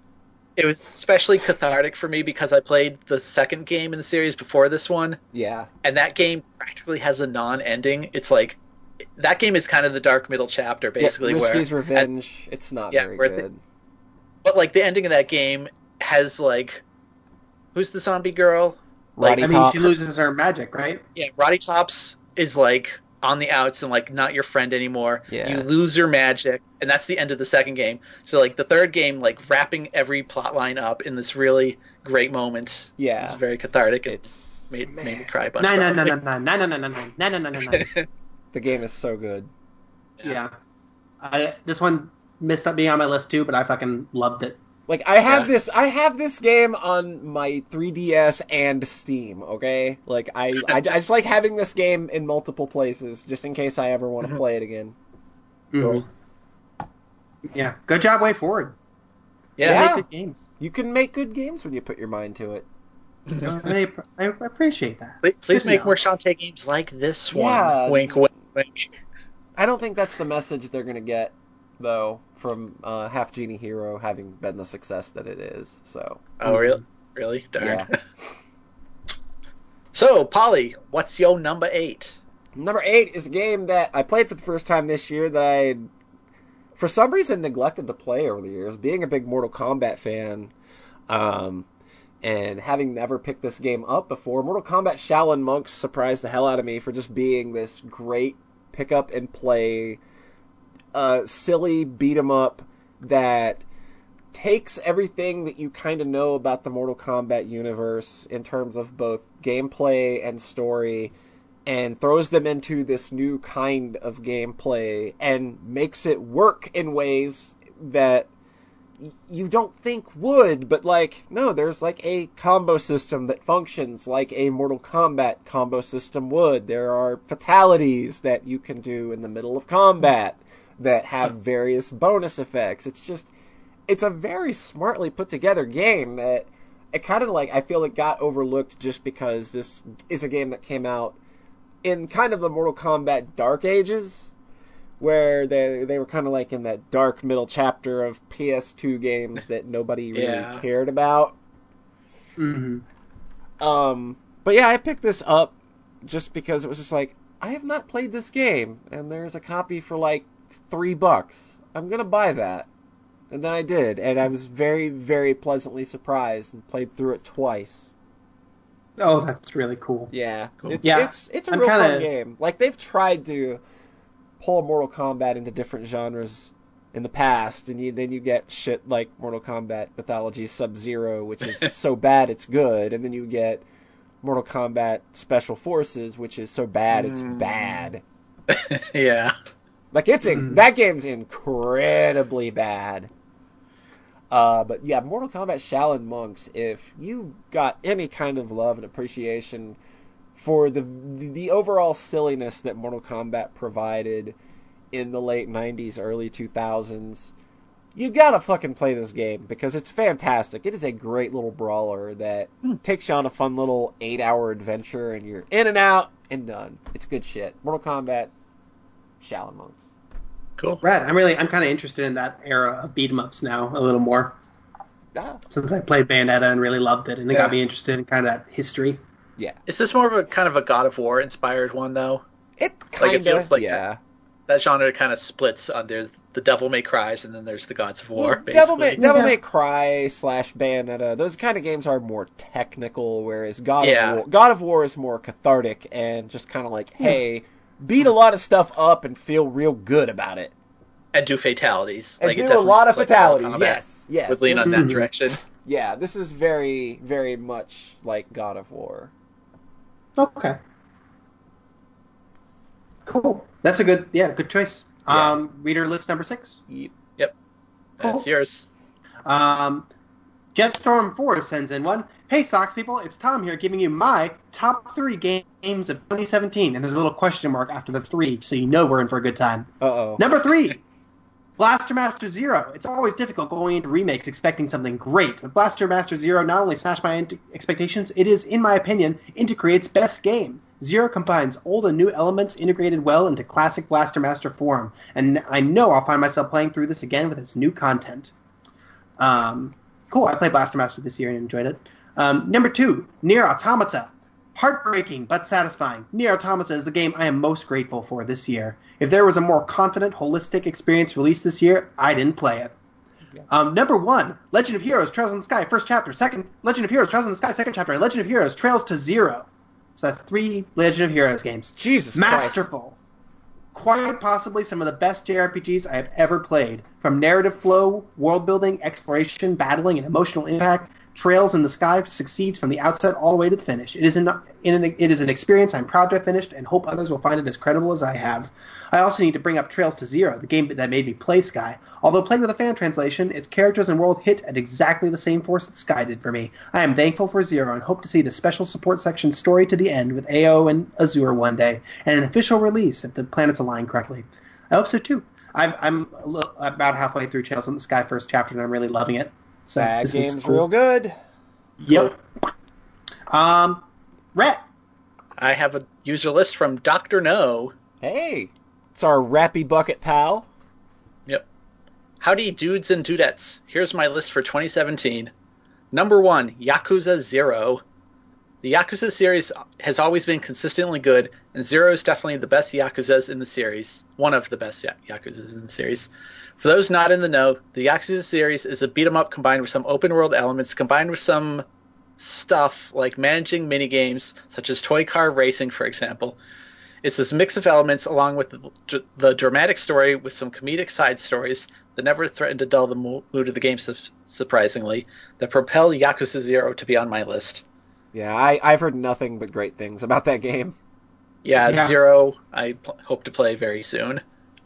it was especially cathartic for me because I played the second game in the series before this one. Yeah. And that game practically has a non-ending. It's like, that game is kind of the dark middle chapter, basically. Yeah, Risky's where, Revenge. And, it's not yeah, very good. The, but, like, the ending of that game has, like, who's the zombie girl? Like, I mean, Tops. She loses her magic, right? Yeah, Roddy Tops is, like, on the outs and, like, not your friend anymore. Yeah. You lose your magic, and that's the end of the second game. So, like, the third game, like, wrapping every plot line up in this really great moment. Yeah. It's very cathartic. It's made, made me cry a bunch. Nine, nine, nine, nine, nine, nine, nine, nine, nine, nine, nine. The game is so good. Yeah. yeah. I, this one missed up being on my list, too, but I fucking loved it. Like, I have yeah. this, I have this game on my three D S and Steam, okay? Like, I, I, I just like having this game in multiple places, just in case I ever want to mm-hmm. play it again. Mm-hmm. Cool. Yeah. Good job, Way Forward. Yeah. yeah. Make good games. You can make good games when you put your mind to it. No, I, I appreciate that. Please, please make more Shantae games like this one. Yeah. Wink, wink, wink. I don't think that's the message they're going to get, though, from uh, Half Genie Hero having been the success that it is. So. Oh, really? Really? Darn. Yeah. So, Polly, what's your number eight? Number eight is a game that I played for the first time this year that I, for some reason, neglected to play over the years. Being a big Mortal Kombat fan, um, and having never picked this game up before, Mortal Kombat Shaolin Monks surprised the hell out of me for just being this great pick-up-and-play Uh, silly beat-em-up that takes everything that you kind of know about the Mortal Kombat universe in terms of both gameplay and story and throws them into this new kind of gameplay and makes it work in ways that y- you don't think would, but, like, no, there's, like, a combo system that functions like a Mortal Kombat combo system would. There are fatalities that you can do in the middle of combat that have various bonus effects. It's just, it's a very smartly put together game that it kind of, like, I feel it got overlooked just because this is a game that came out in kind of the Mortal Kombat Dark Ages, where they they were kind of like in that dark middle chapter of P S two games that nobody really yeah. cared about. Mm-hmm. Um, but yeah, I picked this up just because it was just like, I have not played this game, and there's a copy for like three bucks. I'm gonna buy that. And then I did, and I was very, very pleasantly surprised and played through it twice. Oh, that's really cool. Yeah. Cool. It's, yeah. it's it's a I'm real kinda... fun game. Like, they've tried to pull Mortal Kombat into different genres in the past, and you, then you get shit like Mortal Kombat Mythology Sub-Zero, which is so bad it's good, and then you get Mortal Kombat Special Forces, which is so bad it's mm. bad. Yeah. Like, it's in, mm. that game's incredibly bad. Uh, but yeah, Mortal Kombat Shaolin Monks, if you got any kind of love and appreciation for the the overall silliness that Mortal Kombat provided in the late nineties, early two thousands, you gotta fucking play this game, because it's fantastic. It is a great little brawler that mm. takes you on a fun little eight-hour adventure, and you're in and out and done. It's good shit. Mortal Kombat Shaolin Monks. Cool. Brad, I'm really, I'm kind of interested in that era of beat-em-ups now a little more. Ah. Since I played Bayonetta and really loved it, and it yeah. got me interested in kind of that history. Yeah. Is this more of a kind of a God of War inspired one, though? It kind of, like, it feels like yeah. That, that genre kind of splits on, there's the Devil May Cry's and then there's the Gods of War, yeah, Devil May, Devil yeah. May Cry slash Bayonetta, those kind of games are more technical, whereas God, yeah. of, War, God of War is more cathartic and just kind of like, hmm. hey, beat a lot of stuff up and feel real good about it. And do fatalities. And like, do it a lot of fatalities, like yes. yes. Would lean mm-hmm. on that direction. Yeah, this is very, very much like God of War. Okay. Cool. That's a good, yeah, good choice. Yeah. Um, reader list number six? Yep. yep. Cool. That's yours. Um, Jetstorm four sends in one. Hey, Sox people, it's Tom here giving you my top three games of twenty seventeen. And there's a little question mark after the three, so you know we're in for a good time. Uh-oh. Number three, Blaster Master Zero. It's always difficult going into remakes expecting something great. But Blaster Master Zero not only smashed my in- expectations, it is, in my opinion, Intercreate's best game. Zero combines old and new elements integrated well into classic Blaster Master form. And I know I'll find myself playing through this again with its new content. Um, cool, I played Blaster Master this year and enjoyed it. Um, number two, Nier Automata. Heartbreaking, but satisfying. Nier Automata is the game I am most grateful for this year. If there was a more confident, holistic experience released this year, I didn't play it. Yeah. Um, number one, Legend of Heroes, Trails in the Sky, first chapter, second, Legend of Heroes, Trails in the Sky, second chapter, and Legend of Heroes, Trails to Zero. So that's three Legend of Heroes games. Jesus Masterful. Christ. Quite possibly some of the best J R P Gs I have ever played. From narrative flow, world building, exploration, battling, and emotional impact, trails in the sky succeeds from the outset all the way to the finish. It is an, in an, it is an experience I'm proud to have finished and hope others will find it as credible as I have. I also need to bring up Trails to Zero, the game that made me play Sky. Although played with a fan translation, its characters and world hit at exactly the same force that Sky did for me. I am thankful for Zero and hope to see the special support section story to the end with A O and Azure one day, and an official release if the planets align correctly. I hope so too. I've, I'm about halfway through Trails in the Sky first chapter and I'm really loving it. So that game's cool. Real good. Yep. Um, Rhett. I have a user list from Doctor No. Hey. It's our Rappy Bucket pal. Yep. Howdy dudes and dudettes. Here's my list for twenty seventeen. Number one, Yakuza Zero. The Yakuza series has always been consistently good, and Zero is definitely the best Yakuzas in the series. One of the best Yakuzas in the series. For those not in the know, the Yakuza series is a beat-em-up combined with some open-world elements, combined with some stuff like managing minigames, such as toy car racing, for example. It's this mix of elements along with the, the dramatic story with some comedic side stories that never threaten to dull the mood of the game, surprisingly, that propel Yakuza Zero to be on my list. Yeah, I, I've heard nothing but great things about that game. Yeah, yeah. Zero, I pl- hope to play very soon.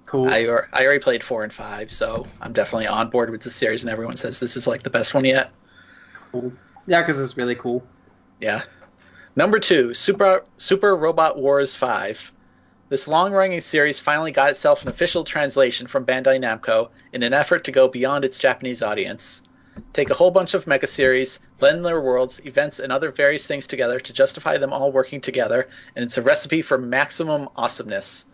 Cool. I, I already played four and five, so I'm definitely on board with the series, and everyone says this is like the best one yet. Cool. Yeah, because it's really cool. Yeah. Number two, Super Super Robot Wars five. This long-running series finally got itself an official translation from Bandai Namco in an effort to go beyond its Japanese audience. Take a whole bunch of mega series, blend their worlds, events, and other various things together to justify them all working together, and it's a recipe for maximum awesomeness.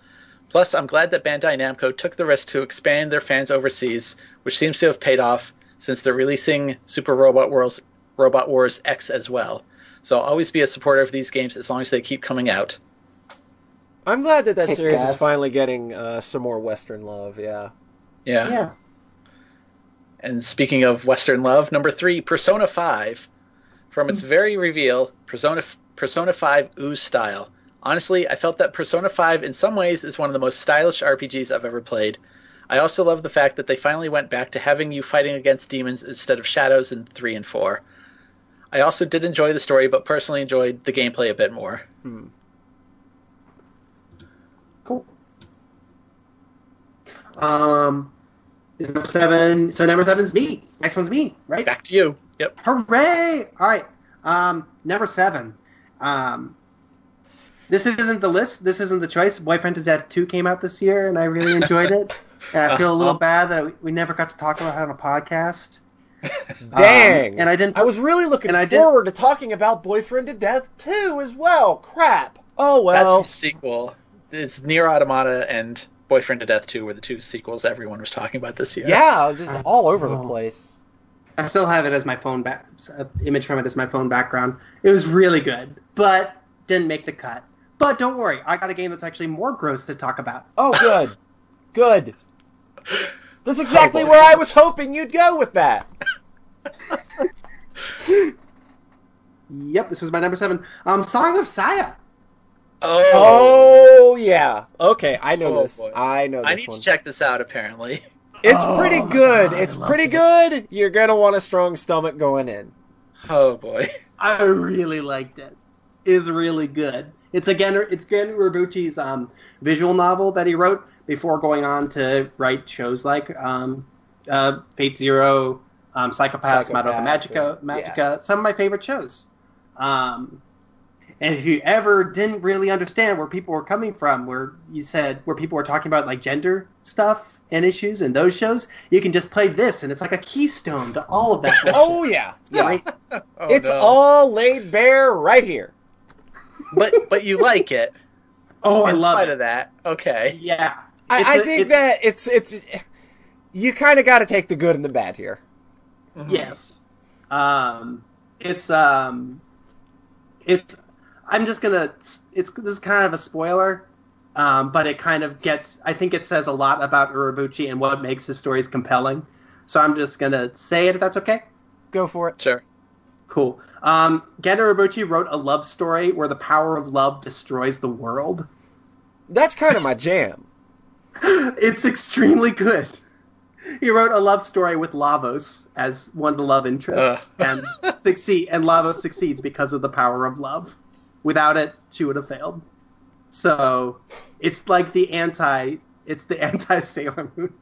Plus, I'm glad that Bandai Namco took the risk to expand their fans overseas, which seems to have paid off since they're releasing Super Robot Wars, Robot Wars X as well. So I'll always be a supporter of these games as long as they keep coming out. I'm glad that that Kick series ass. is finally getting uh, some more Western love, yeah. yeah. Yeah. And speaking of Western love, number three, Persona five. From its very reveal, Persona, Persona five oozed style. Honestly, I felt that Persona five in some ways is one of the most stylish R P Gs I've ever played. I also love the fact that they finally went back to having you fighting against demons instead of shadows in three and four. I also did enjoy the story, but personally enjoyed the gameplay a bit more. Hmm. Cool. Um, is number seven, so number seven is me. Next one's me, right? Back to you. Yep. Hooray! All right. Um, number seven. Um... This isn't the list. This isn't the choice. Boyfriend to Death two came out this year, and I really enjoyed it. And I feel a little bad that we never got to talk about it on a podcast. Dang! Um, and I didn't. I was really looking forward to talking about Boyfriend to Death two as well. Crap. Oh well. That's the sequel. It's Nier Automata and Boyfriend to Death two were the two sequels everyone was talking about this year. Yeah, just uh, all over oh. the place. I still have it as my phone back image from it as my phone background. It was really good, but didn't make the cut. But don't worry, I got a game that's actually more gross to talk about. Oh, good. Good. That's exactly oh, where I was hoping you'd go with that. Yep, this was my number seven. Um, Song of Saya. Oh. Oh, yeah. Okay, I know oh, this. Boy. I know this I need one. to check this out, apparently. It's oh, pretty good. God, it's pretty it. good. You're going to want a strong stomach going in. Oh, boy. I really liked it. It's really good. It's again, it's Gen Urobuchi's um, visual novel that he wrote before going on to write shows like um, uh, Fate Zero, um, Psychopaths, Madoka Magica, Magica. Yeah. Some of my favorite shows. Um, and if you ever didn't really understand where people were coming from, where you said where people were talking about like gender stuff and issues in those shows, you can just play this, and it's like a keystone to all of that. Oh yeah, yeah. Right? oh, it's no. all laid bare right here. But but you like it. Oh, I love it. In spite of that. Okay. Yeah. I, I think that it's it's you kind of got to take the good and the bad here. Mm-hmm. Yes. Um. It's um. It's. I'm just gonna. It's this is kind of a spoiler, um. But it kind of gets. I think it says a lot about Urobuchi and what makes his stories compelling. So I'm just gonna say it if that's okay. Go for it. Sure. Cool. Um, Gen Urobuchi wrote a love story where the power of love destroys the world. That's kind of my jam. It's extremely good. He wrote a love story with Lavos as one of the love interests, uh. and succeed. And Lavos succeeds because of the power of love. Without it, she would have failed. So it's like the anti. It's the anti Sailor Moon,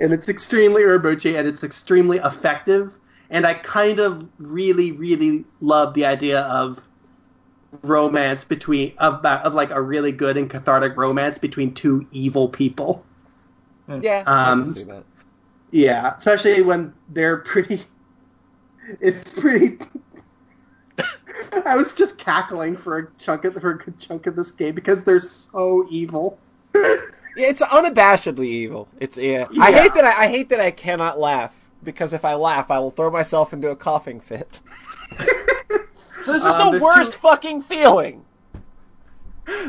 and it's extremely Urobuchi, and it's extremely effective. And I kind of really, really love the idea of romance between of of like a really good and cathartic romance between two evil people. Yeah, um, I can see that. Yeah, especially when they're pretty. It's pretty. I was just cackling for a chunk of for a good chunk of this game because they're so evil. It's unabashedly evil. It's yeah. yeah. I hate that. I, I hate that I cannot laugh because if I laugh, I will throw myself into a coughing fit. So this is um, the worst two... fucking feeling.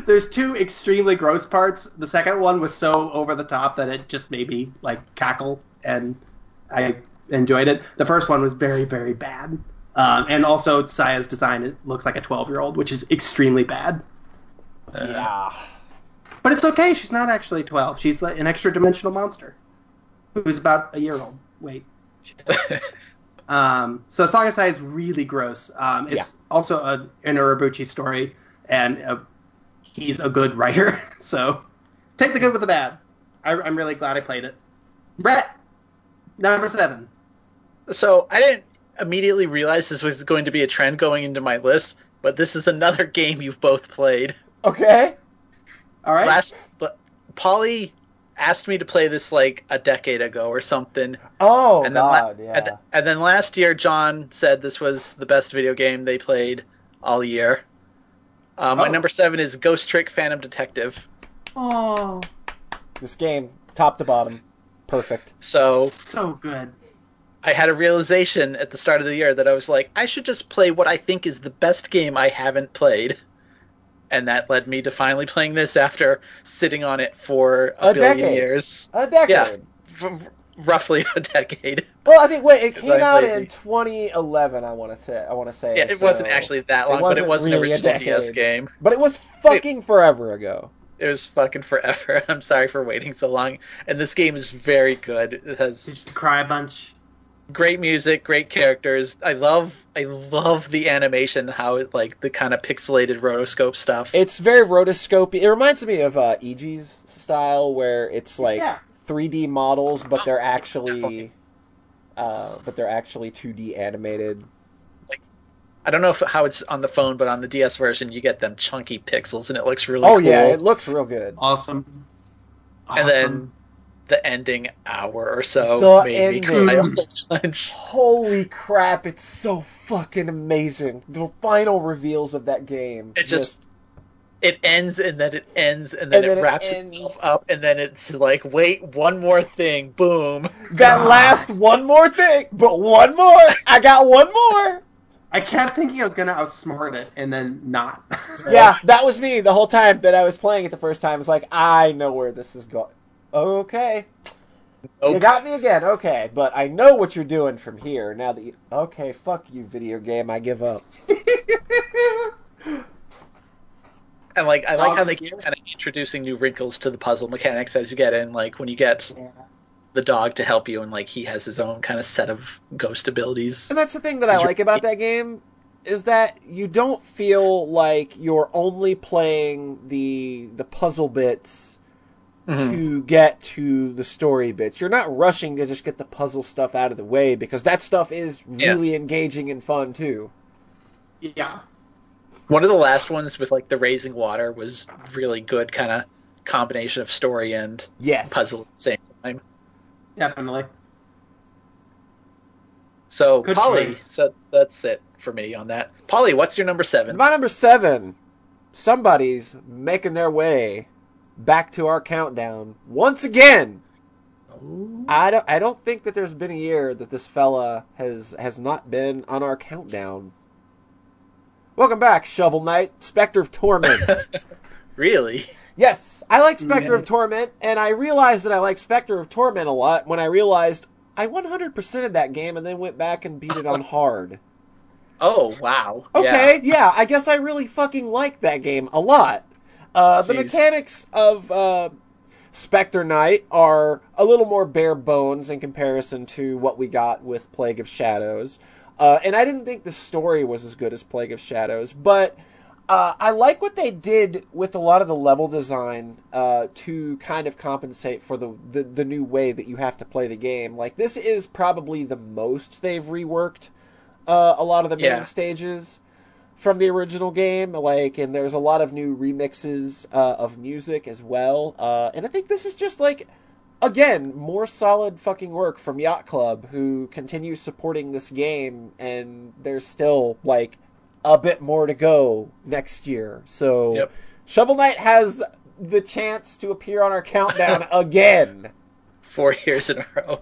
There's two extremely gross parts. The second one was so over the top that it just made me like cackle, and I enjoyed it. The first one was very, very bad. Um, and also, Saya's design, it looks like a twelve-year-old, which is extremely bad. Uh, yeah. But it's okay. She's not actually twelve. She's like an extra-dimensional monster who's about a year old. Wait. um, so Saga Saya is really gross. Um, it's yeah. also a, an Urobuchi story, and a, he's a good writer. So take the good with the bad. I, I'm really glad I played it. Brett, number seven. So I didn't... immediately realized this was going to be a trend going into my list, but this is another game you've both played. Okay. All right. Last, Polly asked me to play this like a decade ago or something. Oh, and then God, la- yeah. And, and then last year, John said this was the best video game they played all year. Um, oh. My number seven is Ghost Trick Phantom Detective. Oh. This game, top to bottom, perfect. So So good. I had a realization at the start of the year that I was like, I should just play what I think is the best game I haven't played. And that led me to finally playing this after sitting on it for a, a billion decade. years. A decade. Yeah, r- roughly a decade. Well, I think, wait, it came out in twenty eleven, I want to say. I want to say. Yeah, it so wasn't actually that long, it but it was really an original D S game. But it was fucking it, forever ago. It was fucking forever. I'm sorry for waiting so long. And this game is very good. It has... Did you cry a bunch? Great music, great characters. I love, I love the animation. How it, like the kind of pixelated rotoscope stuff. It's very rotoscopey. It reminds me of uh, E G's style, where it's like yeah. three D models, but they're actually, uh, but they're actually two D animated. Like, I don't know if, how it's on the phone, but on the D S version, you get them chunky pixels, and it looks really. Oh cool. Yeah, it looks real good. Awesome. awesome. And then. The ending hour or so the made ending. me cry. Holy crap! It's so fucking amazing. The final reveals of that game. It just, just it ends and then it ends and then, and then it wraps it itself up and then it's like, wait, one more thing. Boom. That God. last one more thing, but one more. I got one more. I kept thinking I was gonna outsmart it and then not. Yeah, that was me the whole time that I was playing it the first time. It's like I know where this is going. Okay. Nope. You got me again. Okay, but I know what you're doing from here. Now that you... Okay, fuck you, video game. I give up. And, like, I like um, how they keep kind of introducing new wrinkles to the puzzle mechanics as you get in. Like, when you get yeah. the dog to help you and, like, he has his own kind of set of ghost abilities. And that's the thing that I like about that game is that you don't feel like you're only playing the the puzzle bits... Mm-hmm. to get to the story bits. You're not rushing to just get the puzzle stuff out of the way, because that stuff is really yeah. engaging and fun, too. Yeah. One of the last ones with, like, the Raising Water was really good kind of combination of story and yes. puzzle at the same time. Definitely. So, good Polly, so that's it for me on that. Polly, what's your number seven? My number seven, somebody's making their way back to our countdown once again. Ooh. I don't. I don't think that there's been a year that this fella has has not been on our countdown. Welcome back, Shovel Knight, Spectre of Torment. Really? Yes, I like Spectre yeah. of Torment, and I realized that I like Spectre of Torment a lot when I realized I one hundred percented that game and then went back and beat it on hard. Oh wow! Okay, yeah. yeah. I guess I really fucking liked that game a lot. Uh, the mechanics of uh, Spectre Knight are a little more bare bones in comparison to what we got with Plague of Shadows. Uh, and I didn't think the story was as good as Plague of Shadows, but uh, I like what they did with a lot of the level design uh, to kind of compensate for the, the, the new way that you have to play the game. Like, this is probably the most they've reworked uh, a lot of the main yeah. stages from the original game, like, and there's a lot of new remixes uh, of music as well. Uh, and I think this is just, like, again, more solid fucking work from Yacht Club, who continue supporting this game, and there's still, like, a bit more to go next year. So, yep. Shovel Knight has the chance to appear on our countdown again. Four years in a row.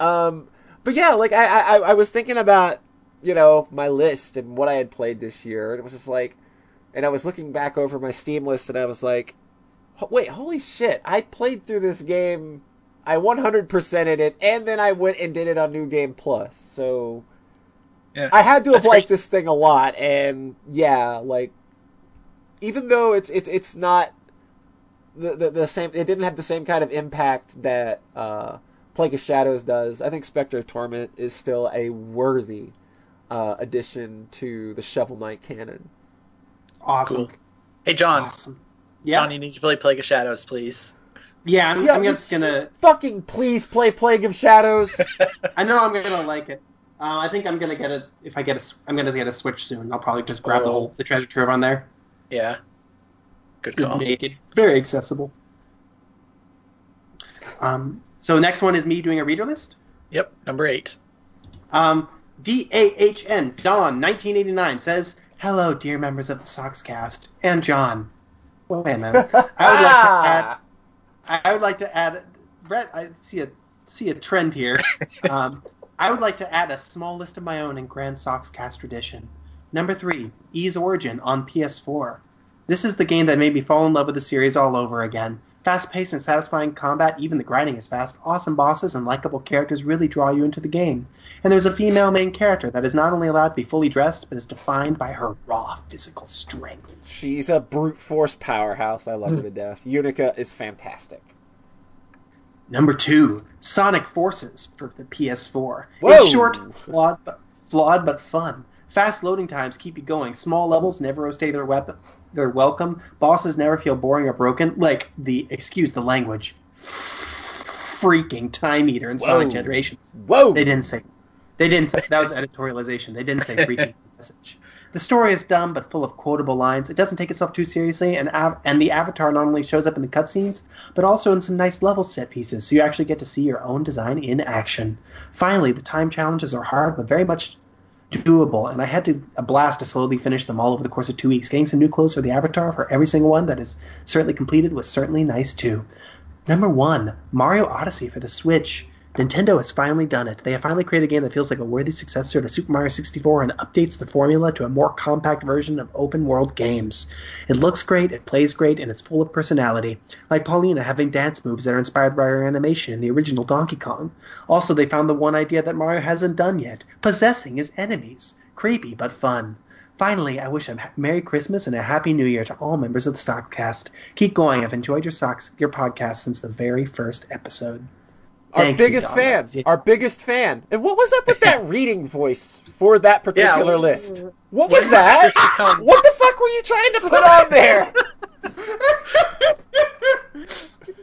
Um, but yeah, like, I, I, I was thinking about, you know, my list and what I had played this year, and it was just like, and I was looking back over my Steam list, and I was like, wait, holy shit, I played through this game, I one hundred percented it, and then I went and did it on New Game Plus, so yeah, I had to have liked crazy. this thing a lot, and yeah, like, even though it's it's it's not the, the, the same, it didn't have the same kind of impact that uh, Plague of Shadows does, I think Spectre of Torment is still a worthy Uh, addition to the Shovel Knight canon. Awesome. Cool. Hey, John. Awesome. Yeah. John, you need to play Plague of Shadows, please. Yeah, I'm, yeah, I'm just gonna fucking please play Plague of Shadows. I know I'm gonna like it. Uh, I think I'm gonna get it if I get a. I'm gonna get a Switch soon. I'll probably just grab oh. the whole the treasure trove on there. Yeah. Good call. Just make it very accessible. Um. So next one is me doing a reader list. Yep. Number eight. Um. D A H N, Don, nineteen eighty-nine, says, hello, dear members of the Soxcast, and John. Wait a minute. I would ah! like to add... I would like to add... Brett, I see a, see a trend here. Um, I would like to add a small list of my own in Grand Soxcast tradition. Number three, Ys Origin on P S four. This is the game that made me fall in love with the series all over again. Fast-paced and satisfying combat, even the grinding is fast. Awesome bosses and likable characters really draw you into the game. And there's a female main character that is not only allowed to be fully dressed, but is defined by her raw physical strength. She's a brute force powerhouse. I love her to death. Unica is fantastic. Number two, Sonic Forces for the P S four. Whoa! It's short, flawed but, flawed, but fun. Fast loading times keep you going. Small levels never overstay their weapon. They're welcome. Bosses never feel boring or broken. Like the, excuse the language, freaking Time Eater in Whoa. Sonic Generations. Whoa! They didn't say. They didn't say. That was editorialization. They didn't say freaking message. The story is dumb but full of quotable lines. It doesn't take itself too seriously, and av- and the avatar not only shows up in the cutscenes, but also in some nice level set pieces, so you actually get to see your own design in action. Finally, the time challenges are hard, but very much doable, and I had to a blast to slowly finish them all over the course of two weeks. Getting some new clothes for the avatar for every single one that is certainly completed was certainly nice too. Number one, Mario Odyssey for the Switch. Nintendo has finally done it. They have finally created a game that feels like a worthy successor to Super Mario sixty-four and updates the formula to a more compact version of open-world games. It looks great, it plays great, and it's full of personality, like Paulina having dance moves that are inspired by her animation in the original Donkey Kong. Also, they found the one idea that Mario hasn't done yet, possessing his enemies. Creepy, but fun. Finally, I wish a Merry Christmas and a Happy New Year to all members of the Soxcast. Keep going. I've enjoyed your socks, your podcast since the very first episode. Our Thank biggest you, fan. Our biggest fan. And what was up with that reading voice for that particular yeah. list? What was that? What the fuck were you trying to put on there?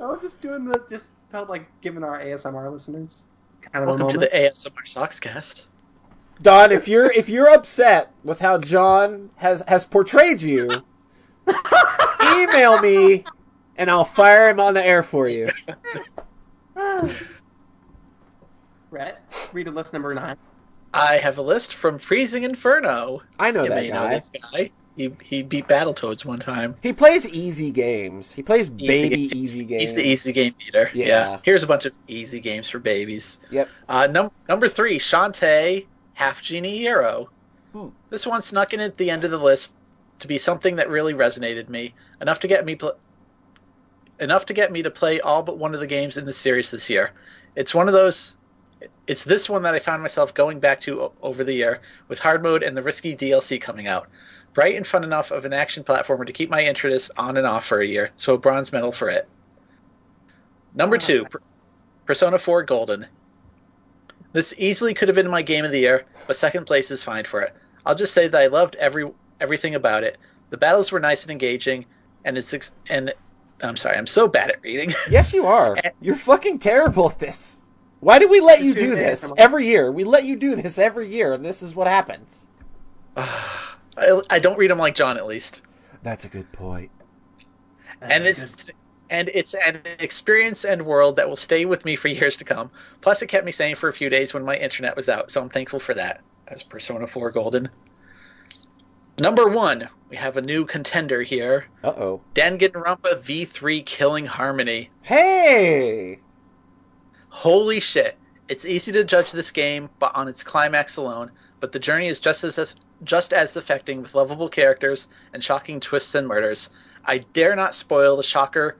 I was just doing the, just felt like giving our A S M R listeners kind of Welcome a moment. Welcome to the A S M R Soxcast. Don, if you're, if you're upset with how John has, has portrayed you, email me and I'll fire him on the air for you. Brett, read a list number nine. I have a list from Freezing Inferno. I know you that may guy. Know this guy. He he beat Battletoads one time. He plays easy games. He plays easy baby games. easy games. He's the easy game beater. Yeah. yeah. Here's a bunch of easy games for babies. Yep. Uh, num- number three, Shantae, Half Genie Hero. Hmm. This one snuck in at the end of the list to be something that really resonated me enough to get me pl- enough to get me to play all but one of the games in the series this year. It's one of those. It's this one that I found myself going back to over the year, with hard mode and the risky D L C coming out. Bright and fun enough of an action platformer to keep my interest on and off for a year, so a bronze medal for it. Number two, per- Persona four Golden. This easily could have been my game of the year, but second place is fine for it. I'll just say that I loved every everything about it. The battles were nice and engaging, and it's ex- and I'm sorry, I'm so bad at reading. Yes, you are. and, You're fucking terrible at this. Why did we let you do this every year? We let you do this every year, and this is what happens. I, I don't read them like John, at least. That's a good point. That's and it's good... and it's an experience and world that will stay with me for years to come. Plus, it kept me sane for a few days when my internet was out, so I'm thankful for that. As Persona four Golden. Number one, we have a new contender here. Uh-oh. Danganronpa V three Killing Harmony. Hey! Holy shit. It's easy to judge this game but on its climax alone, but the journey is just as just as affecting with lovable characters and shocking twists and murders. I dare not spoil the shocker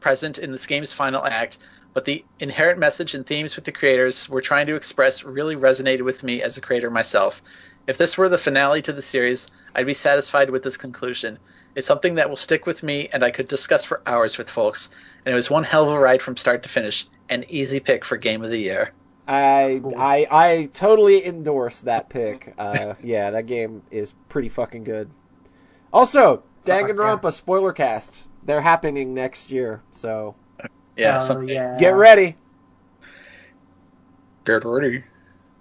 present in this game's final act, but the inherent message and themes with the creators were trying to express really resonated with me as a creator myself. If this were the finale to the series, I'd be satisfied with this conclusion. It's something that will stick with me, and I could discuss for hours with folks. And it was one hell of a ride from start to finish. An easy pick for Game of the Year. I I, I totally endorse that pick. Uh, yeah, that game is pretty fucking good. Also, Danganronpa spoiler casts. They're happening next year, so... Yeah, uh, yeah. Get ready. Get ready.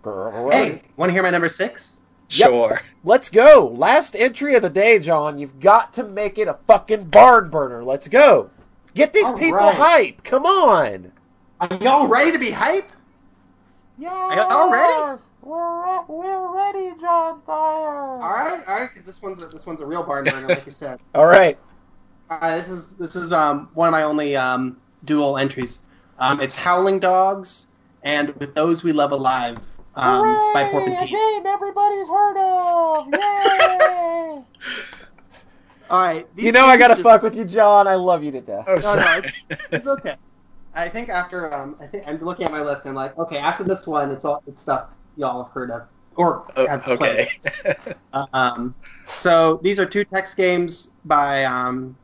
Get ready. Hey, want to hear my number six? Yep. Sure. Let's go. Last entry of the day, John. You've got to make it a fucking barn burner. Let's go. Get these all people right. Hype. Come on. Are y'all ready to be hype? Yeah. All ready? We're re- we're ready, John Thayer. All right, all right. Because this one's a, this one's a real barn burner, like you said. All right. Uh, this is this is um one of my only um dual entries. Um, it's Howling Dogs and With Those We Love Alive. Um, Hooray, by Porpentine. A game everybody's heard of! Yay! Alright. You know I gotta just... fuck with you, John. I love you to death. Oh, no, no, it's, it's okay. I think after, um, I think I'm looking at my list and I'm like, okay, after this one, it's all it's stuff y'all have heard of. Or oh, have okay. played. um, so these are two text games by um,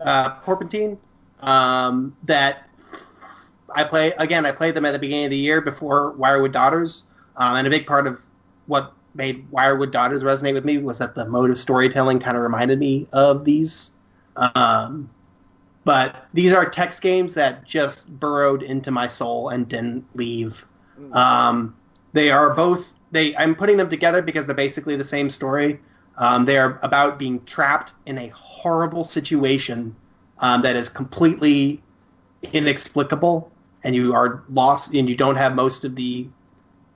uh, Porpentine um, that I play, again, I played them at the beginning of the year before Wirewood Daughters. Um, and a big part of what made Wirewood Daughters resonate with me was that the mode of storytelling kind of reminded me of these. Um, but these are text games that just burrowed into my soul and didn't leave. Um, they are both... They I'm putting them together because they're basically the same story. Um, they are about being trapped in a horrible situation um, that is completely inexplicable, and you are lost, and you don't have most of the...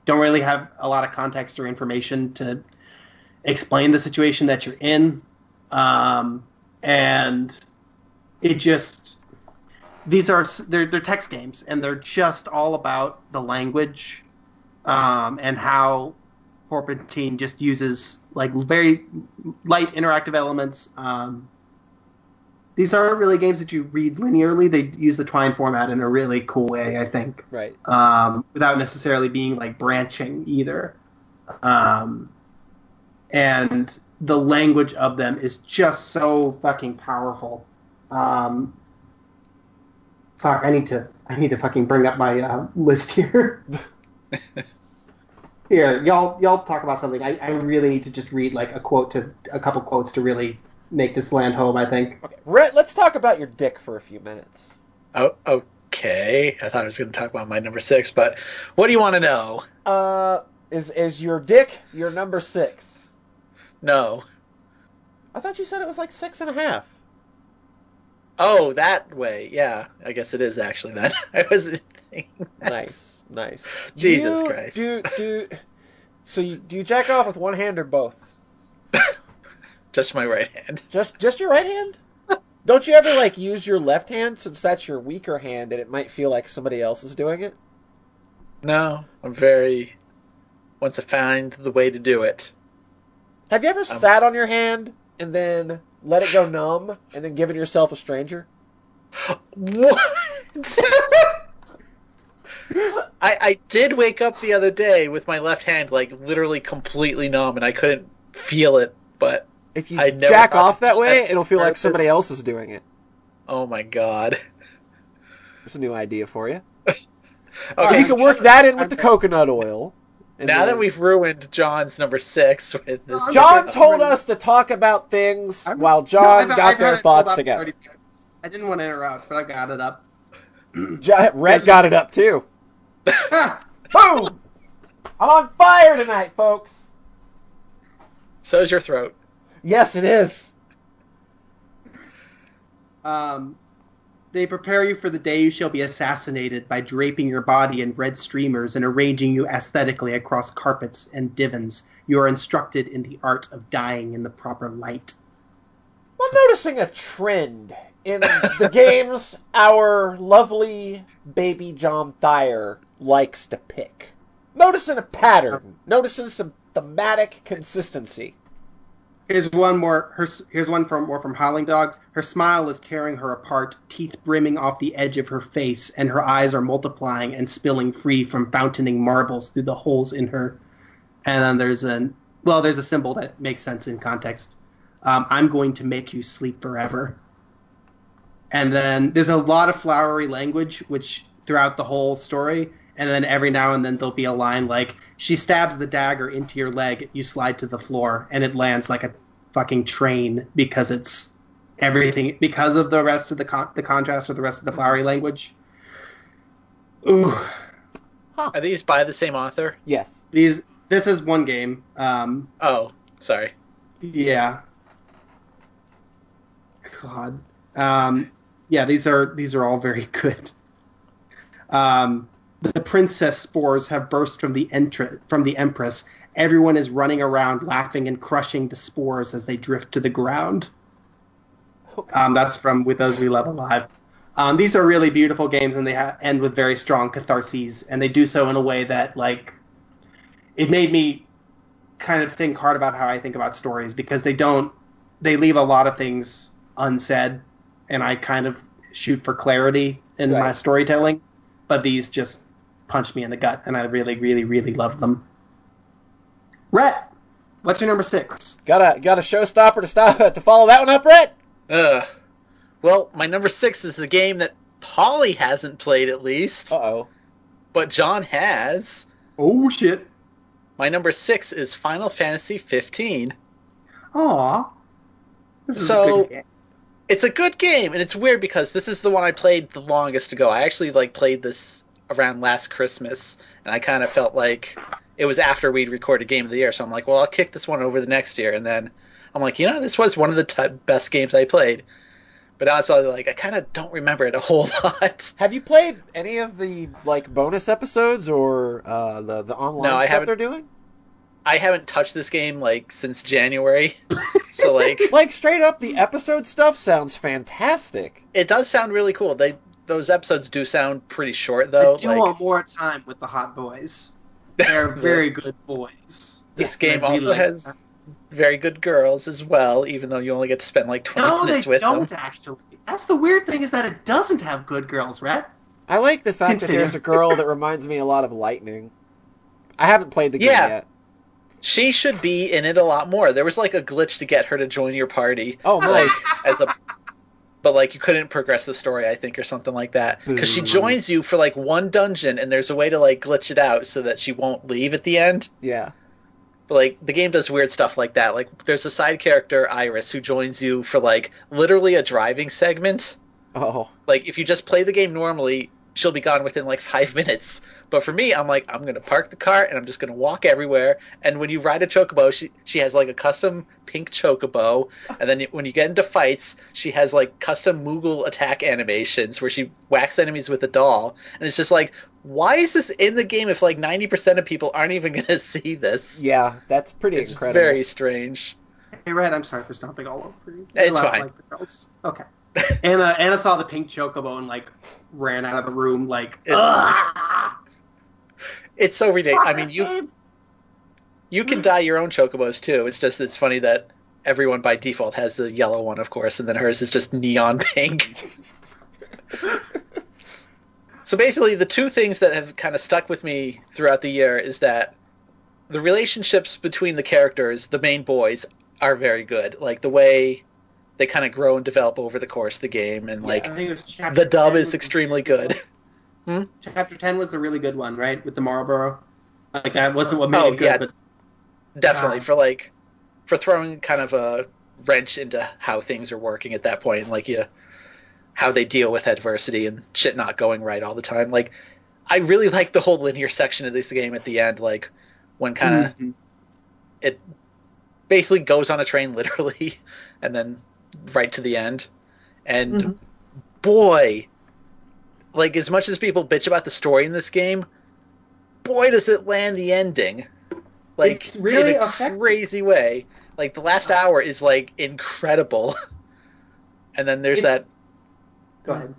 don't really have a lot of context or information to explain the situation that you're in. Um, and it just, these are, they're, they're text games, and they're just all about the language um, and how Porpentine just uses like very light interactive elements. Um, these aren't really games that you read linearly. They use the twine format in a really cool way, I think. Right. Um, without necessarily being like branching either. Um, and the language of them is just so fucking powerful. Um, fuck, I need to, I need to fucking bring up my uh, list here. Here, y'all, y'all talk about something. I, I really need to just read like a quote to a couple quotes to really make this land home, I think. Okay. Rhett, let's talk about your dick for a few minutes. Oh, okay. I thought I was going to talk about my number six, but what do you want to know? Uh, is is your dick your number six? No. I thought you said it was like six and a half. Oh, that way. Yeah, I guess it is actually that. I wasn't thinking that. Nice, nice. Jesus do you, Christ. Do, do, so you, do you jack off with one hand or both? Just my right hand. Just just your right hand? Don't you ever, like, use your left hand since that's your weaker hand and it might feel like somebody else is doing it? No, I'm very... Once I find the way to do it. Have you ever um, sat on your hand and then let it go numb and then give it yourself a stranger? What? I, I did wake up the other day with my left hand, like, literally completely numb and I couldn't feel it. But if you jack off that way, it'll feel like somebody else is doing it. Oh my god. There's a new idea for you. Okay. You can work that in with I'm the coconut oil. Now then, that we've ruined John's number six with this. No, John gonna, told gonna, us to talk about things I'm, while John no, I've, got I've their thoughts together. I didn't want to interrupt, but I got it up. John, Rhett got it up, too. Boom! I'm on fire tonight, folks! So's your throat. Yes, it is. Um... They prepare you for the day you shall be assassinated by draping your body in red streamers and arranging you aesthetically across carpets and divans. You are instructed in the art of dying in the proper light. Well, I'm noticing a trend in the games our lovely baby John Thayer likes to pick. Noticing a pattern. Noticing some thematic consistency. Here's one more. Her, here's one from more from Howling Dogs. Her smile is tearing her apart, teeth brimming off the edge of her face, and her eyes are multiplying and spilling free from fountaining marbles through the holes in her. And then there's an well, there's a symbol that makes sense in context. Um, I'm going to make you sleep forever. And then there's a lot of flowery language, which throughout the whole story. And then every now and then there'll be a line like, she stabs the dagger into your leg, you slide to the floor, and it lands like a fucking train because it's everything, because of the rest of the con- the contrast with the rest of the flowery language. Ooh. Huh. Are these by the same author? Yes. These. This is one game. Um, oh, sorry. Yeah. God. Um, yeah, these are these are all very good. Um... The princess spores have burst from the entr- from the empress. Everyone is running around, laughing and crushing the spores as they drift to the ground. Um, that's from With Those We Love Alive. Um, these are really beautiful games, and they ha- end with very strong catharses. And they do so in a way that, like, it made me kind of think hard about how I think about stories, because they don't, they leave a lot of things unsaid, and I kind of shoot for clarity in right. my storytelling. But these just punched me in the gut, and I really, really, really loved them. Rhett, what's your number six? Got a got a showstopper to stop to follow that one up, Rhett? Uh, well, my number six is a game that Polly hasn't played, at least. Uh-oh. But John has. Oh, shit. My number six is Final Fantasy fifteen. Aw. This so, is a good game. It's a good game, and it's weird because this is the one I played the longest ago. I actually like played this around last Christmas, and I kind of felt like it was after we'd recorded Game of the Year, so I'm like, well, I'll kick this one over the next year. And then I'm like, you know, this was one of the t- best games I played. But also, like, I kind of don't remember it a whole lot. Have you played any of the, like, bonus episodes or uh, the, the online no, stuff they're doing? I haven't touched this game, like, since January, so, like... like, straight up, the episode stuff sounds fantastic. It does sound really cool. They Those episodes do sound pretty short, though. I do like... want more time with the hot boys. They're very good boys. This yes, game also like has that. Very good girls as well, even though you only get to spend, like, twenty no, minutes with them. No, they don't, actually. That's the weird thing, is that it doesn't have good girls, Rhett. I like the fact Continue. that there's a girl that reminds me a lot of Lightning. I haven't played the game yeah. yet. She should be in it a lot more. There was, like, a glitch to get her to join your party. Oh, nice. As a, but, like, you couldn't progress the story, I think, or something like that. Because she joins you for, like, one dungeon, and there's a way to, like, glitch it out so that she won't leave at the end. Yeah. But, like, the game does weird stuff like that. Like, there's a side character, Iris, who joins you for, like, literally a driving segment. Oh. Like, if you just play the game normally... she'll be gone within, like, five minutes. But for me, I'm like, I'm going to park the car, and I'm just going to walk everywhere. And when you ride a chocobo, she she has, like, a custom pink chocobo. And then when you get into fights, she has, like, custom Moogle attack animations where she whacks enemies with a doll. And it's just like, why is this in the game if, like, ninety percent of people aren't even going to see this? Yeah, that's pretty it's incredible. It's very strange. Hey, Red, I'm sorry for stomping all over you. You're it's fine. Like the girls. Okay. Anna, Anna saw the pink chocobo and, like, ran out of the room, like, ugh! It's so ridiculous. I mean, you you can dye your own chocobos, too. It's just, it's funny that everyone by default has the yellow one, of course, and then hers is just neon pink. So basically, the two things that have kind of stuck with me throughout the year is that the relationships between the characters, the main boys, are very good. Like, the way... they kind of grow and develop over the course of the game, and yeah, like I think it was chapter the dub is extremely good. hmm? Chapter ten was the really good one, right? With the Marlboro, like that wasn't what made oh, it good. Yeah, but, definitely uh, for like for throwing kind of a wrench into how things are working at that point, and like you, how they deal with adversity and shit not going right all the time. Like I really like the whole linear section of this game at the end, like when kind of mm-hmm. it basically goes on a train literally, and then right to the end. And mm-hmm. boy, like as much as people bitch about the story in this game, boy does it land the ending. Like it's really in a effective. crazy way. Like the last hour is like incredible. And then there's it's... that Go ahead.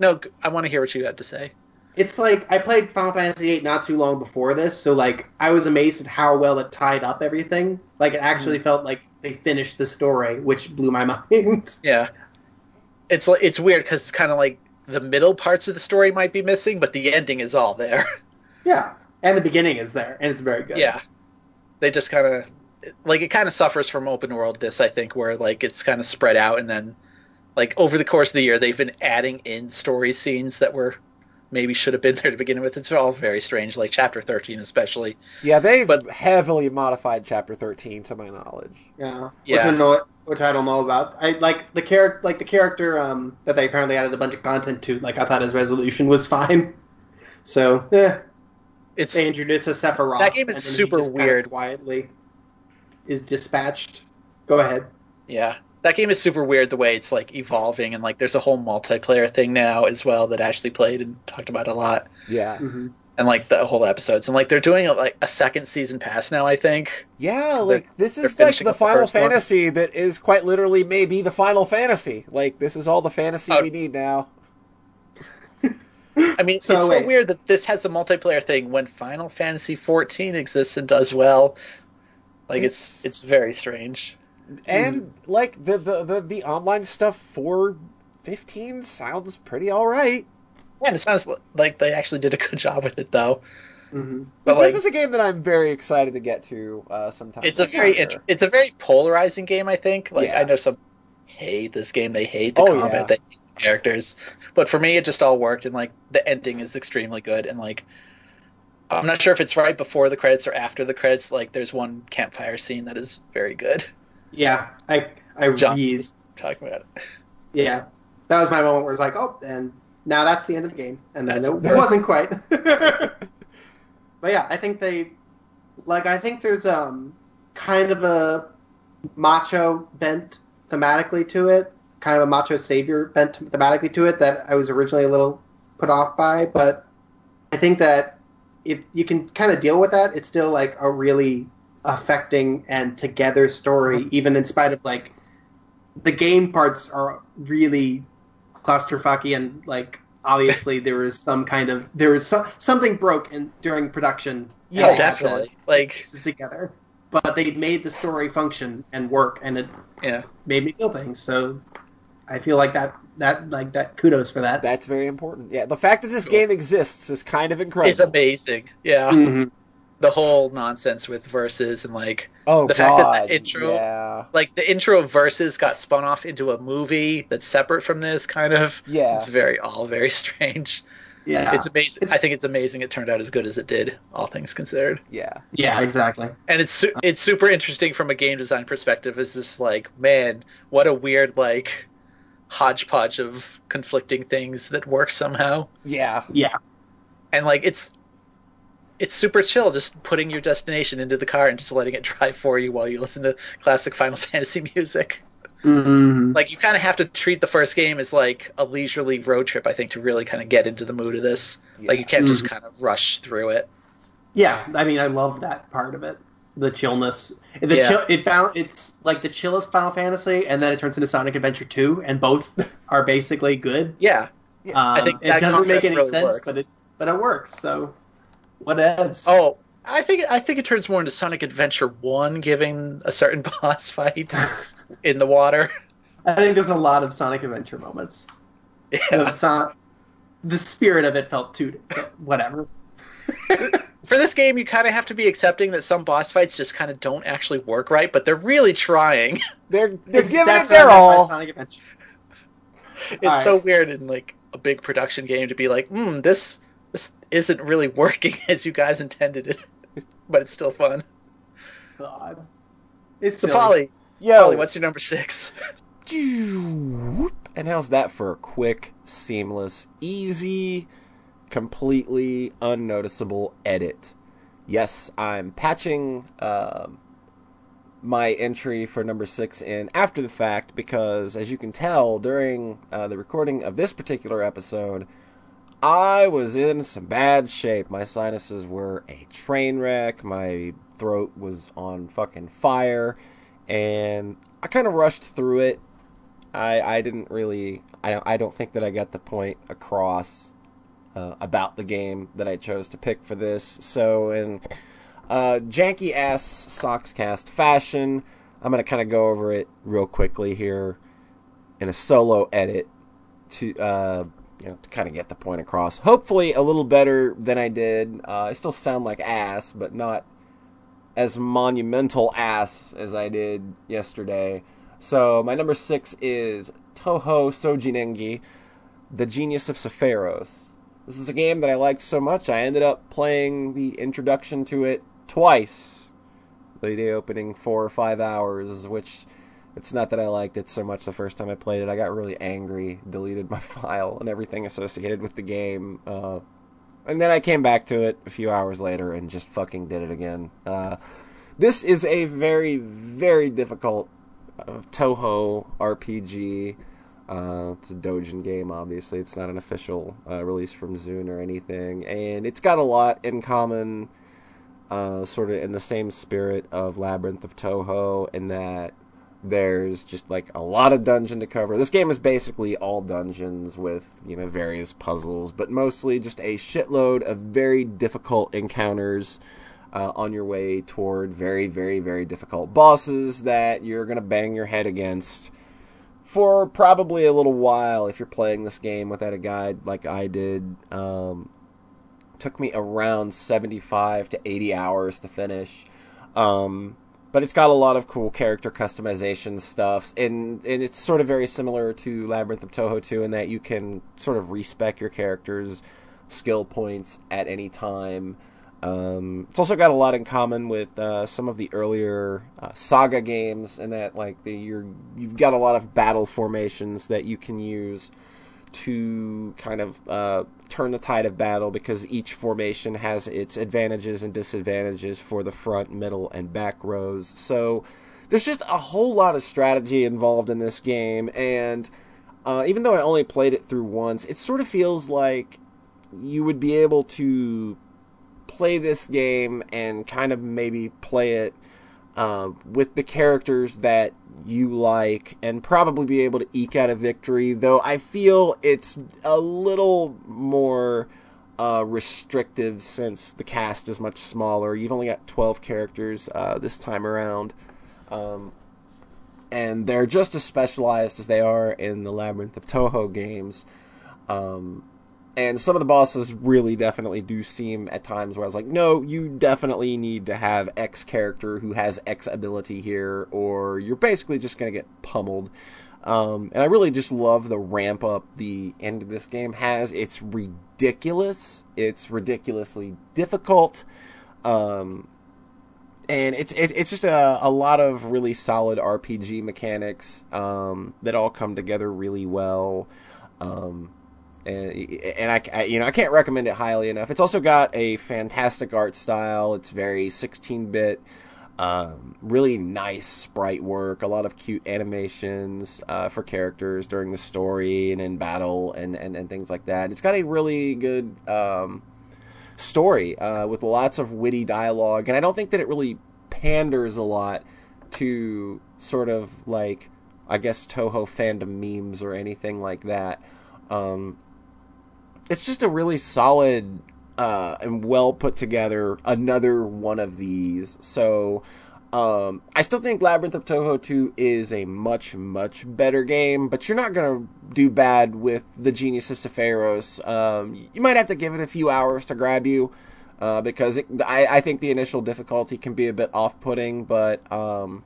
No, I want to hear what you had to say. It's like I played Final Fantasy eight not too long before this, so like I was amazed at how well it tied up everything. Like it actually mm. felt like they finished the story, which blew my mind. Yeah, it's like it's weird because it's kind of like the middle parts of the story might be missing, but the ending is all there. Yeah, and the beginning is there, and it's very good. Yeah, they just kind of like it kind of suffers from open world this, I think, where like it's kind of spread out, and then like over the course of the year, they've been adding in story scenes that were. Maybe should have been there to begin with. It's all very strange, like Chapter thirteen especially. Yeah, they've but, heavily modified Chapter thirteen, to my knowledge. Yeah, yeah. Which, I know, which I don't know about. I like the character, like the character um, that they apparently added a bunch of content to. Like I thought his resolution was fine. So, yeah, it's they introduced a Sephiroth. That game is super weird. Kind of quietly is dispatched. Go ahead. Yeah. That game is super weird the way it's like evolving, and like there's a whole multiplayer thing now as well that Ashley played and talked about a lot. Yeah. Mm-hmm. And like the whole episodes, and like they're doing a, like a second season pass now, I think. Yeah, like this is like the Final Fantasy one. That is quite literally maybe the Final Fantasy. Like this is all the fantasy oh. we need now. I mean, so, it's wait. so weird that this has a multiplayer thing when Final Fantasy fourteen exists and does well. Like it's it's, it's very strange. And, like, the, the, the, the online stuff for fifteen sounds pretty alright. Yeah, and it sounds like they actually did a good job with it, though. Mm-hmm. But, but like, this is a game that I'm very excited to get to uh, sometime. It's a very int- it's a very polarizing game, I think. Like, yeah. I know some hate this game, they hate the oh, combat, yeah. they hate the characters. But for me, it just all worked, and, like, the ending is extremely good, and, like, I'm not sure if it's right before the credits or after the credits. Like, there's one campfire scene that is very good. Yeah, I I John used talking about it. Yeah, that was my moment where it's like, oh, and now that's the end of the game, and then it wasn't quite. But yeah, I think they, like, I think there's um kind of a macho bent thematically to it, kind of a macho savior bent thematically to it that I was originally a little put off by, but I think that if you can kind of deal with that, it's still like a really affecting and together story, even in spite of like the game parts are really clusterfucky, and like obviously there was some kind of there was so, something broke in during production. Yeah, definitely. Like pieces together, but they made the story function and work, and it yeah made me feel things. So I feel like that that like that kudos for that. That's very important. Yeah, the fact that this cool. game exists is kind of incredible. It's amazing. Yeah. Mm-hmm. The whole nonsense with Versus, and like oh, the God. fact that the intro, yeah. like the intro of Versus got spun off into a movie that's separate from this, kind of. Yeah, it's very all very strange. Yeah, it's amazing. It's... I think it's amazing it turned out as good as it did, all things considered. Yeah, yeah, exactly. And it's su- it's super interesting from a game design perspective. It's just like, man, what a weird like hodgepodge of conflicting things that work somehow. Yeah, yeah, and like it's. It's super chill, just putting your destination into the car and just letting it drive for you while you listen to classic Final Fantasy music. Mm-hmm. Like, you kind of have to treat the first game as, like, a leisurely road trip, I think, to really kind of get into the mood of this. Yeah. Like, you can't mm-hmm. just kind of rush through it. Yeah, I mean, I love that part of it. The chillness. The yeah. chill, it ba- It's, like, the chillest Final Fantasy, and then it turns into Sonic Adventure two, and both are basically good. Yeah. Um, I think that it doesn't make any really sense, works. but it but it works, so... What else? Oh, I think I think it turns more into Sonic Adventure one, giving a certain boss fight in the water. I think there's a lot of Sonic Adventure moments. Yeah, the, the spirit of it felt too whatever. for this game, you kind of have to be accepting that some boss fights just kind of don't actually work right, but they're really trying. They're they're giving it their all. Sonic Adventure. It's all right. So weird in like a big production game to be like, hmm, this this isn't really working as you guys intended it, but it's still fun. God, it's so Polly. Yo, Polly, what's your number six? And how's that for a quick, seamless, easy, completely unnoticeable edit? Yes, I'm patching uh, my entry for number six in after the fact because, as you can tell, during uh, the recording of this particular episode, I was in some bad shape. My sinuses were a train wreck, my throat was on fucking fire, and I kind of rushed through it. I I didn't really... I, I don't think that I got the point across uh, about the game that I chose to pick for this. So in uh, janky-ass Sockscast fashion, I'm going to kind of go over it real quickly here in a solo edit to... Uh, You know, to kind of get the point across. Hopefully a little better than I did. Uh, I still sound like ass, but not as monumental ass as I did yesterday. So my number six is Tōhō Sōjinengi, The Genius of Sappheiros. This is a game that I liked so much, I ended up playing the introduction to it twice. The, the opening four or five hours, which... It's not that I liked it so much the first time I played it. I got really angry, deleted my file and everything associated with the game. Uh, and then I came back to it a few hours later and just fucking did it again. Uh, this is a very, very difficult uh, Toho R P G. Uh, it's a doujin game, obviously. It's not an official uh, release from Zune or anything. And it's got a lot in common, uh, sort of in the same spirit of Labyrinth of Toho, in that there's just, like, a lot of dungeon to cover. This game is basically all dungeons with, you know, various puzzles, but mostly just a shitload of very difficult encounters uh, on your way toward very, very, very difficult bosses that you're going to bang your head against for probably a little while if you're playing this game without a guide like I did. Um, took me around seventy-five to eighty hours to finish. Um... But it's got a lot of cool character customization stuff, and, and it's sort of very similar to Labyrinth of Toho two in that you can sort of respec your character's skill points at any time. Um, it's also got a lot in common with uh, some of the earlier uh, Saga games in that, like, the, you're, you've got a lot of battle formations that you can use to kind of uh, turn the tide of battle, because each formation has its advantages and disadvantages for the front, middle, and back rows. So there's just a whole lot of strategy involved in this game, and uh, even though I only played it through once, it sort of feels like you would be able to play this game and kind of maybe play it Uh, with the characters that you like and probably be able to eke out a victory, though I feel it's a little more uh, restrictive since the cast is much smaller. You've only got twelve characters uh, this time around, um, and they're just as specialized as they are in the Labyrinth of Toho games. Um, And some of the bosses really definitely do seem at times where I was like, no, you definitely need to have X character who has X ability here, or you're basically just going to get pummeled. Um, and I really just love the ramp up the end of this game has. It's ridiculous. It's ridiculously difficult. Um, and it's it, it's just a, a lot of really solid R P G mechanics um, that all come together really well. Um And, and I, I, you know, I can't recommend it highly enough. It's also got a fantastic art style. It's very sixteen-bit, um, really nice sprite work, a lot of cute animations uh, for characters during the story and in battle and, and, and things like that. It's got a really good um, story uh, with lots of witty dialogue, and I don't think that it really panders a lot to sort of like, I guess, Toho fandom memes or anything like that. Um, It's just a really solid uh, and well put together another one of these. So um, I still think Labyrinth of Toho two is a much, much better game, but you're not going to do bad with The Genius of Sappheiros. Um, you might have to give it a few hours to grab you, uh, because it, I, I think the initial difficulty can be a bit off-putting, but um,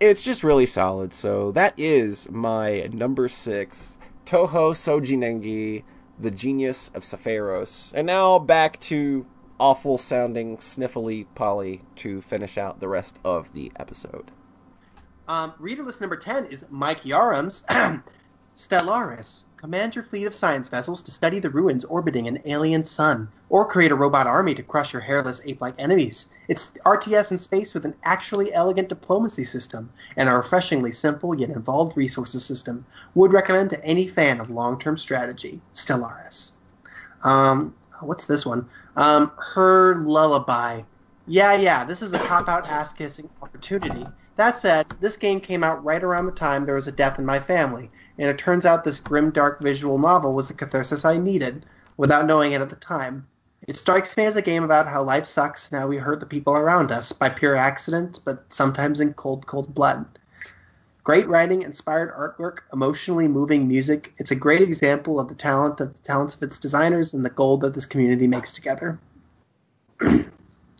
it's just really solid. So that is my number six, Tōhō Sōjinengi, The Genius of Sappheiros. And now back to awful-sounding, sniffly Polly to finish out the rest of the episode. Um, reader list number ten is Mike Yarum's Stellaris. Command your fleet of science vessels to study the ruins orbiting an alien sun, or create a robot army to crush your hairless ape-like enemies. It's R T S in space with an actually elegant diplomacy system and a refreshingly simple yet involved resources system. Would recommend to any fan of long-term strategy. Stellaris. Um, what's this one? Um, Her Lullaby. Yeah, yeah, this is a cop-out ass-kissing opportunity. That said, this game came out right around the time there was a death in my family, and it turns out this grim, dark visual novel was the catharsis I needed, without knowing it at the time. It strikes me as a game about how life sucks and how we hurt the people around us by pure accident, but sometimes in cold, cold blood. Great writing, inspired artwork, emotionally moving music. It's a great example of the talent of the talents of its designers and the gold that this community makes together. I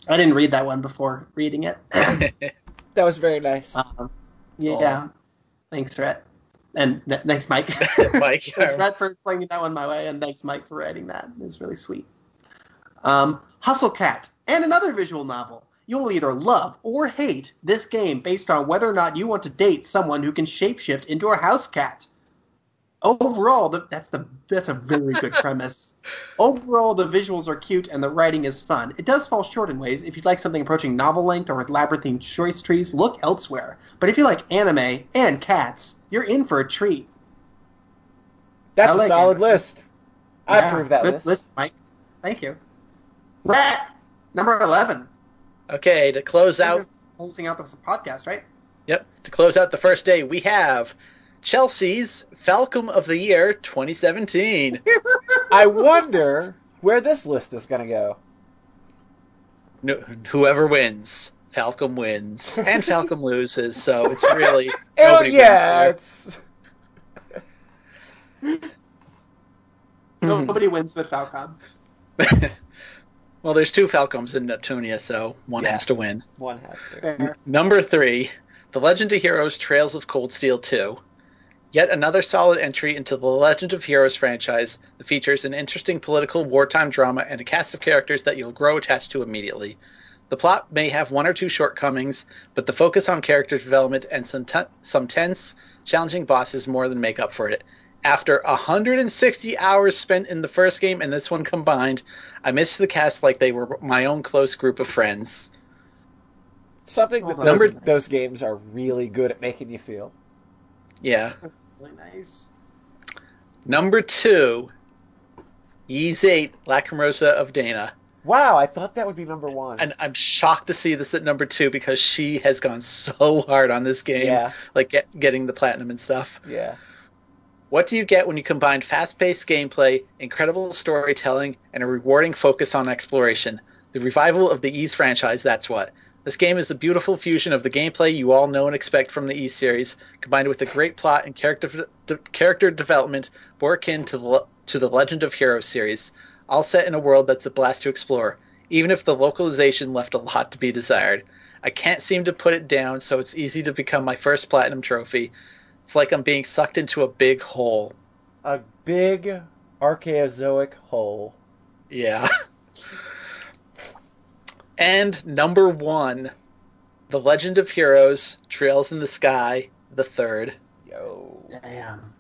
didn't read that one before reading it. That was very nice. Um, yeah, Aww. Thanks, Rhett. And th- thanks, Mike. Mike. Thanks, Rhett, for playing that one my way, and thanks, Mike, for writing that. It was really sweet. Um, Hustle Cat, and another visual novel. You'll either love or hate this game based on whether or not you want to date someone who can shapeshift into a house cat. Overall, the, that's the that's a very good premise. Overall, the visuals are cute and the writing is fun. It does fall short in ways. If you'd like something approaching novel length or with labyrinthine choice trees, look elsewhere. But if you like anime and cats, you're in for a treat. That's I a like solid anime. List. I yeah, approve that good list. list, Mike. Thank you. Rat number eleven. Okay, to close out, closing out the podcast, right? Yep. To close out the first day, we have Chelsea's Falcom of the Year twenty seventeen. I wonder where this list is going to go. No, whoever wins, Falcom wins, and Falcom loses. So it's really nobody yeah, wins. Yeah, it's nobody wins but Falcom. Well, there's two Falcoms in Neptunia, so one yeah. has to win. One has to. N- number three, The Legend of Heroes: Trails of Cold Steel two. Yet another solid entry into the Legend of Heroes franchise that features an interesting political wartime drama and a cast of characters that you'll grow attached to immediately. The plot may have one or two shortcomings, but the focus on character development and some, t- some tense, challenging bosses more than make up for it. After one hundred sixty hours spent in the first game and this one combined, I missed the cast like they were my own close group of friends. Something that those, Number... those games are really good at making you feel. Yeah. That's really nice. Number two, Ys eight, Lacrimosa of Dana. Wow, I thought that would be number one. And I'm shocked to see this at number two because she has gone so hard on this game. Yeah. Like get, getting the platinum and stuff. Yeah. What do you get when you combine fast-paced gameplay, incredible storytelling, and a rewarding focus on exploration? The revival of the Ys franchise, that's what. This game is a beautiful fusion of the gameplay you all know and expect from the Ys series, combined with a great plot and character de- character development more akin to the, to the Legend of Heroes series, all set in a world that's a blast to explore, even if the localization left a lot to be desired. I can't seem to put it down, so it's easy to become my first platinum trophy. It's like I'm being sucked into a big hole. A big archaeozoic hole. Yeah. And number one, The Legend of Heroes, Trails in the Sky, the third. Yo. Damn.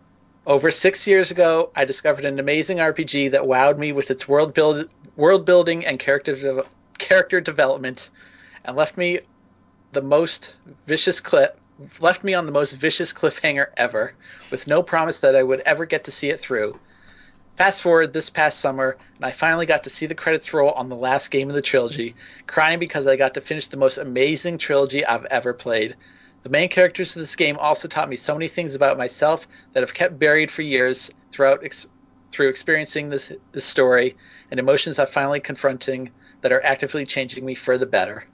Over six years ago, I discovered an amazing R P G that wowed me with its world build, world building and character de- character development, and left me the most vicious clip left me on the most vicious cliffhanger ever, with no promise that I would ever get to see it through. Fast forward this past summer, and I finally got to see the credits roll on the last game of the trilogy, crying because I got to finish the most amazing trilogy I've ever played. The main characters of this game also taught me so many things about myself that I've kept buried for years throughout ex- through experiencing this, this story, and emotions I'm finally confronting that are actively changing me for the better.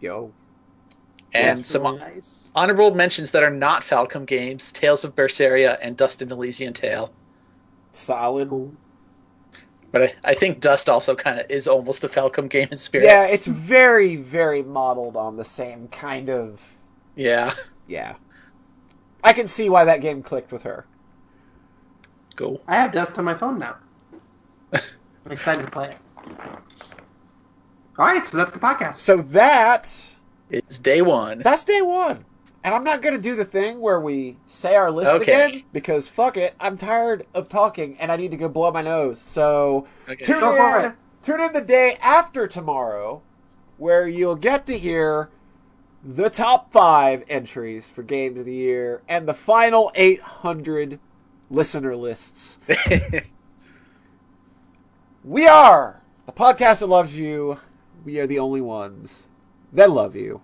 Yo. And That's some really nice. honorable mentions that are not Falcom games, Tales of Berseria and Dust and Elysian Tale. Solid. But I, I think Dust also kind of is almost a Falcom game in spirit. Yeah, it's very, very modeled on the same kind of... Yeah. Yeah. I can see why that game clicked with her. Cool. I have Dust on my phone now. I'm excited to play it. All right, so that's the podcast. So that... It's day one. That's day one. And I'm not going to do the thing where we say our list okay. again, because fuck it, I'm tired of talking and I need to go blow my nose. So okay. tune go in, it. tune in the day after tomorrow, where you'll get to hear the top five entries for Games of the Year and the final eight hundred listener lists. We are the podcast that loves you. We are the only ones that love you.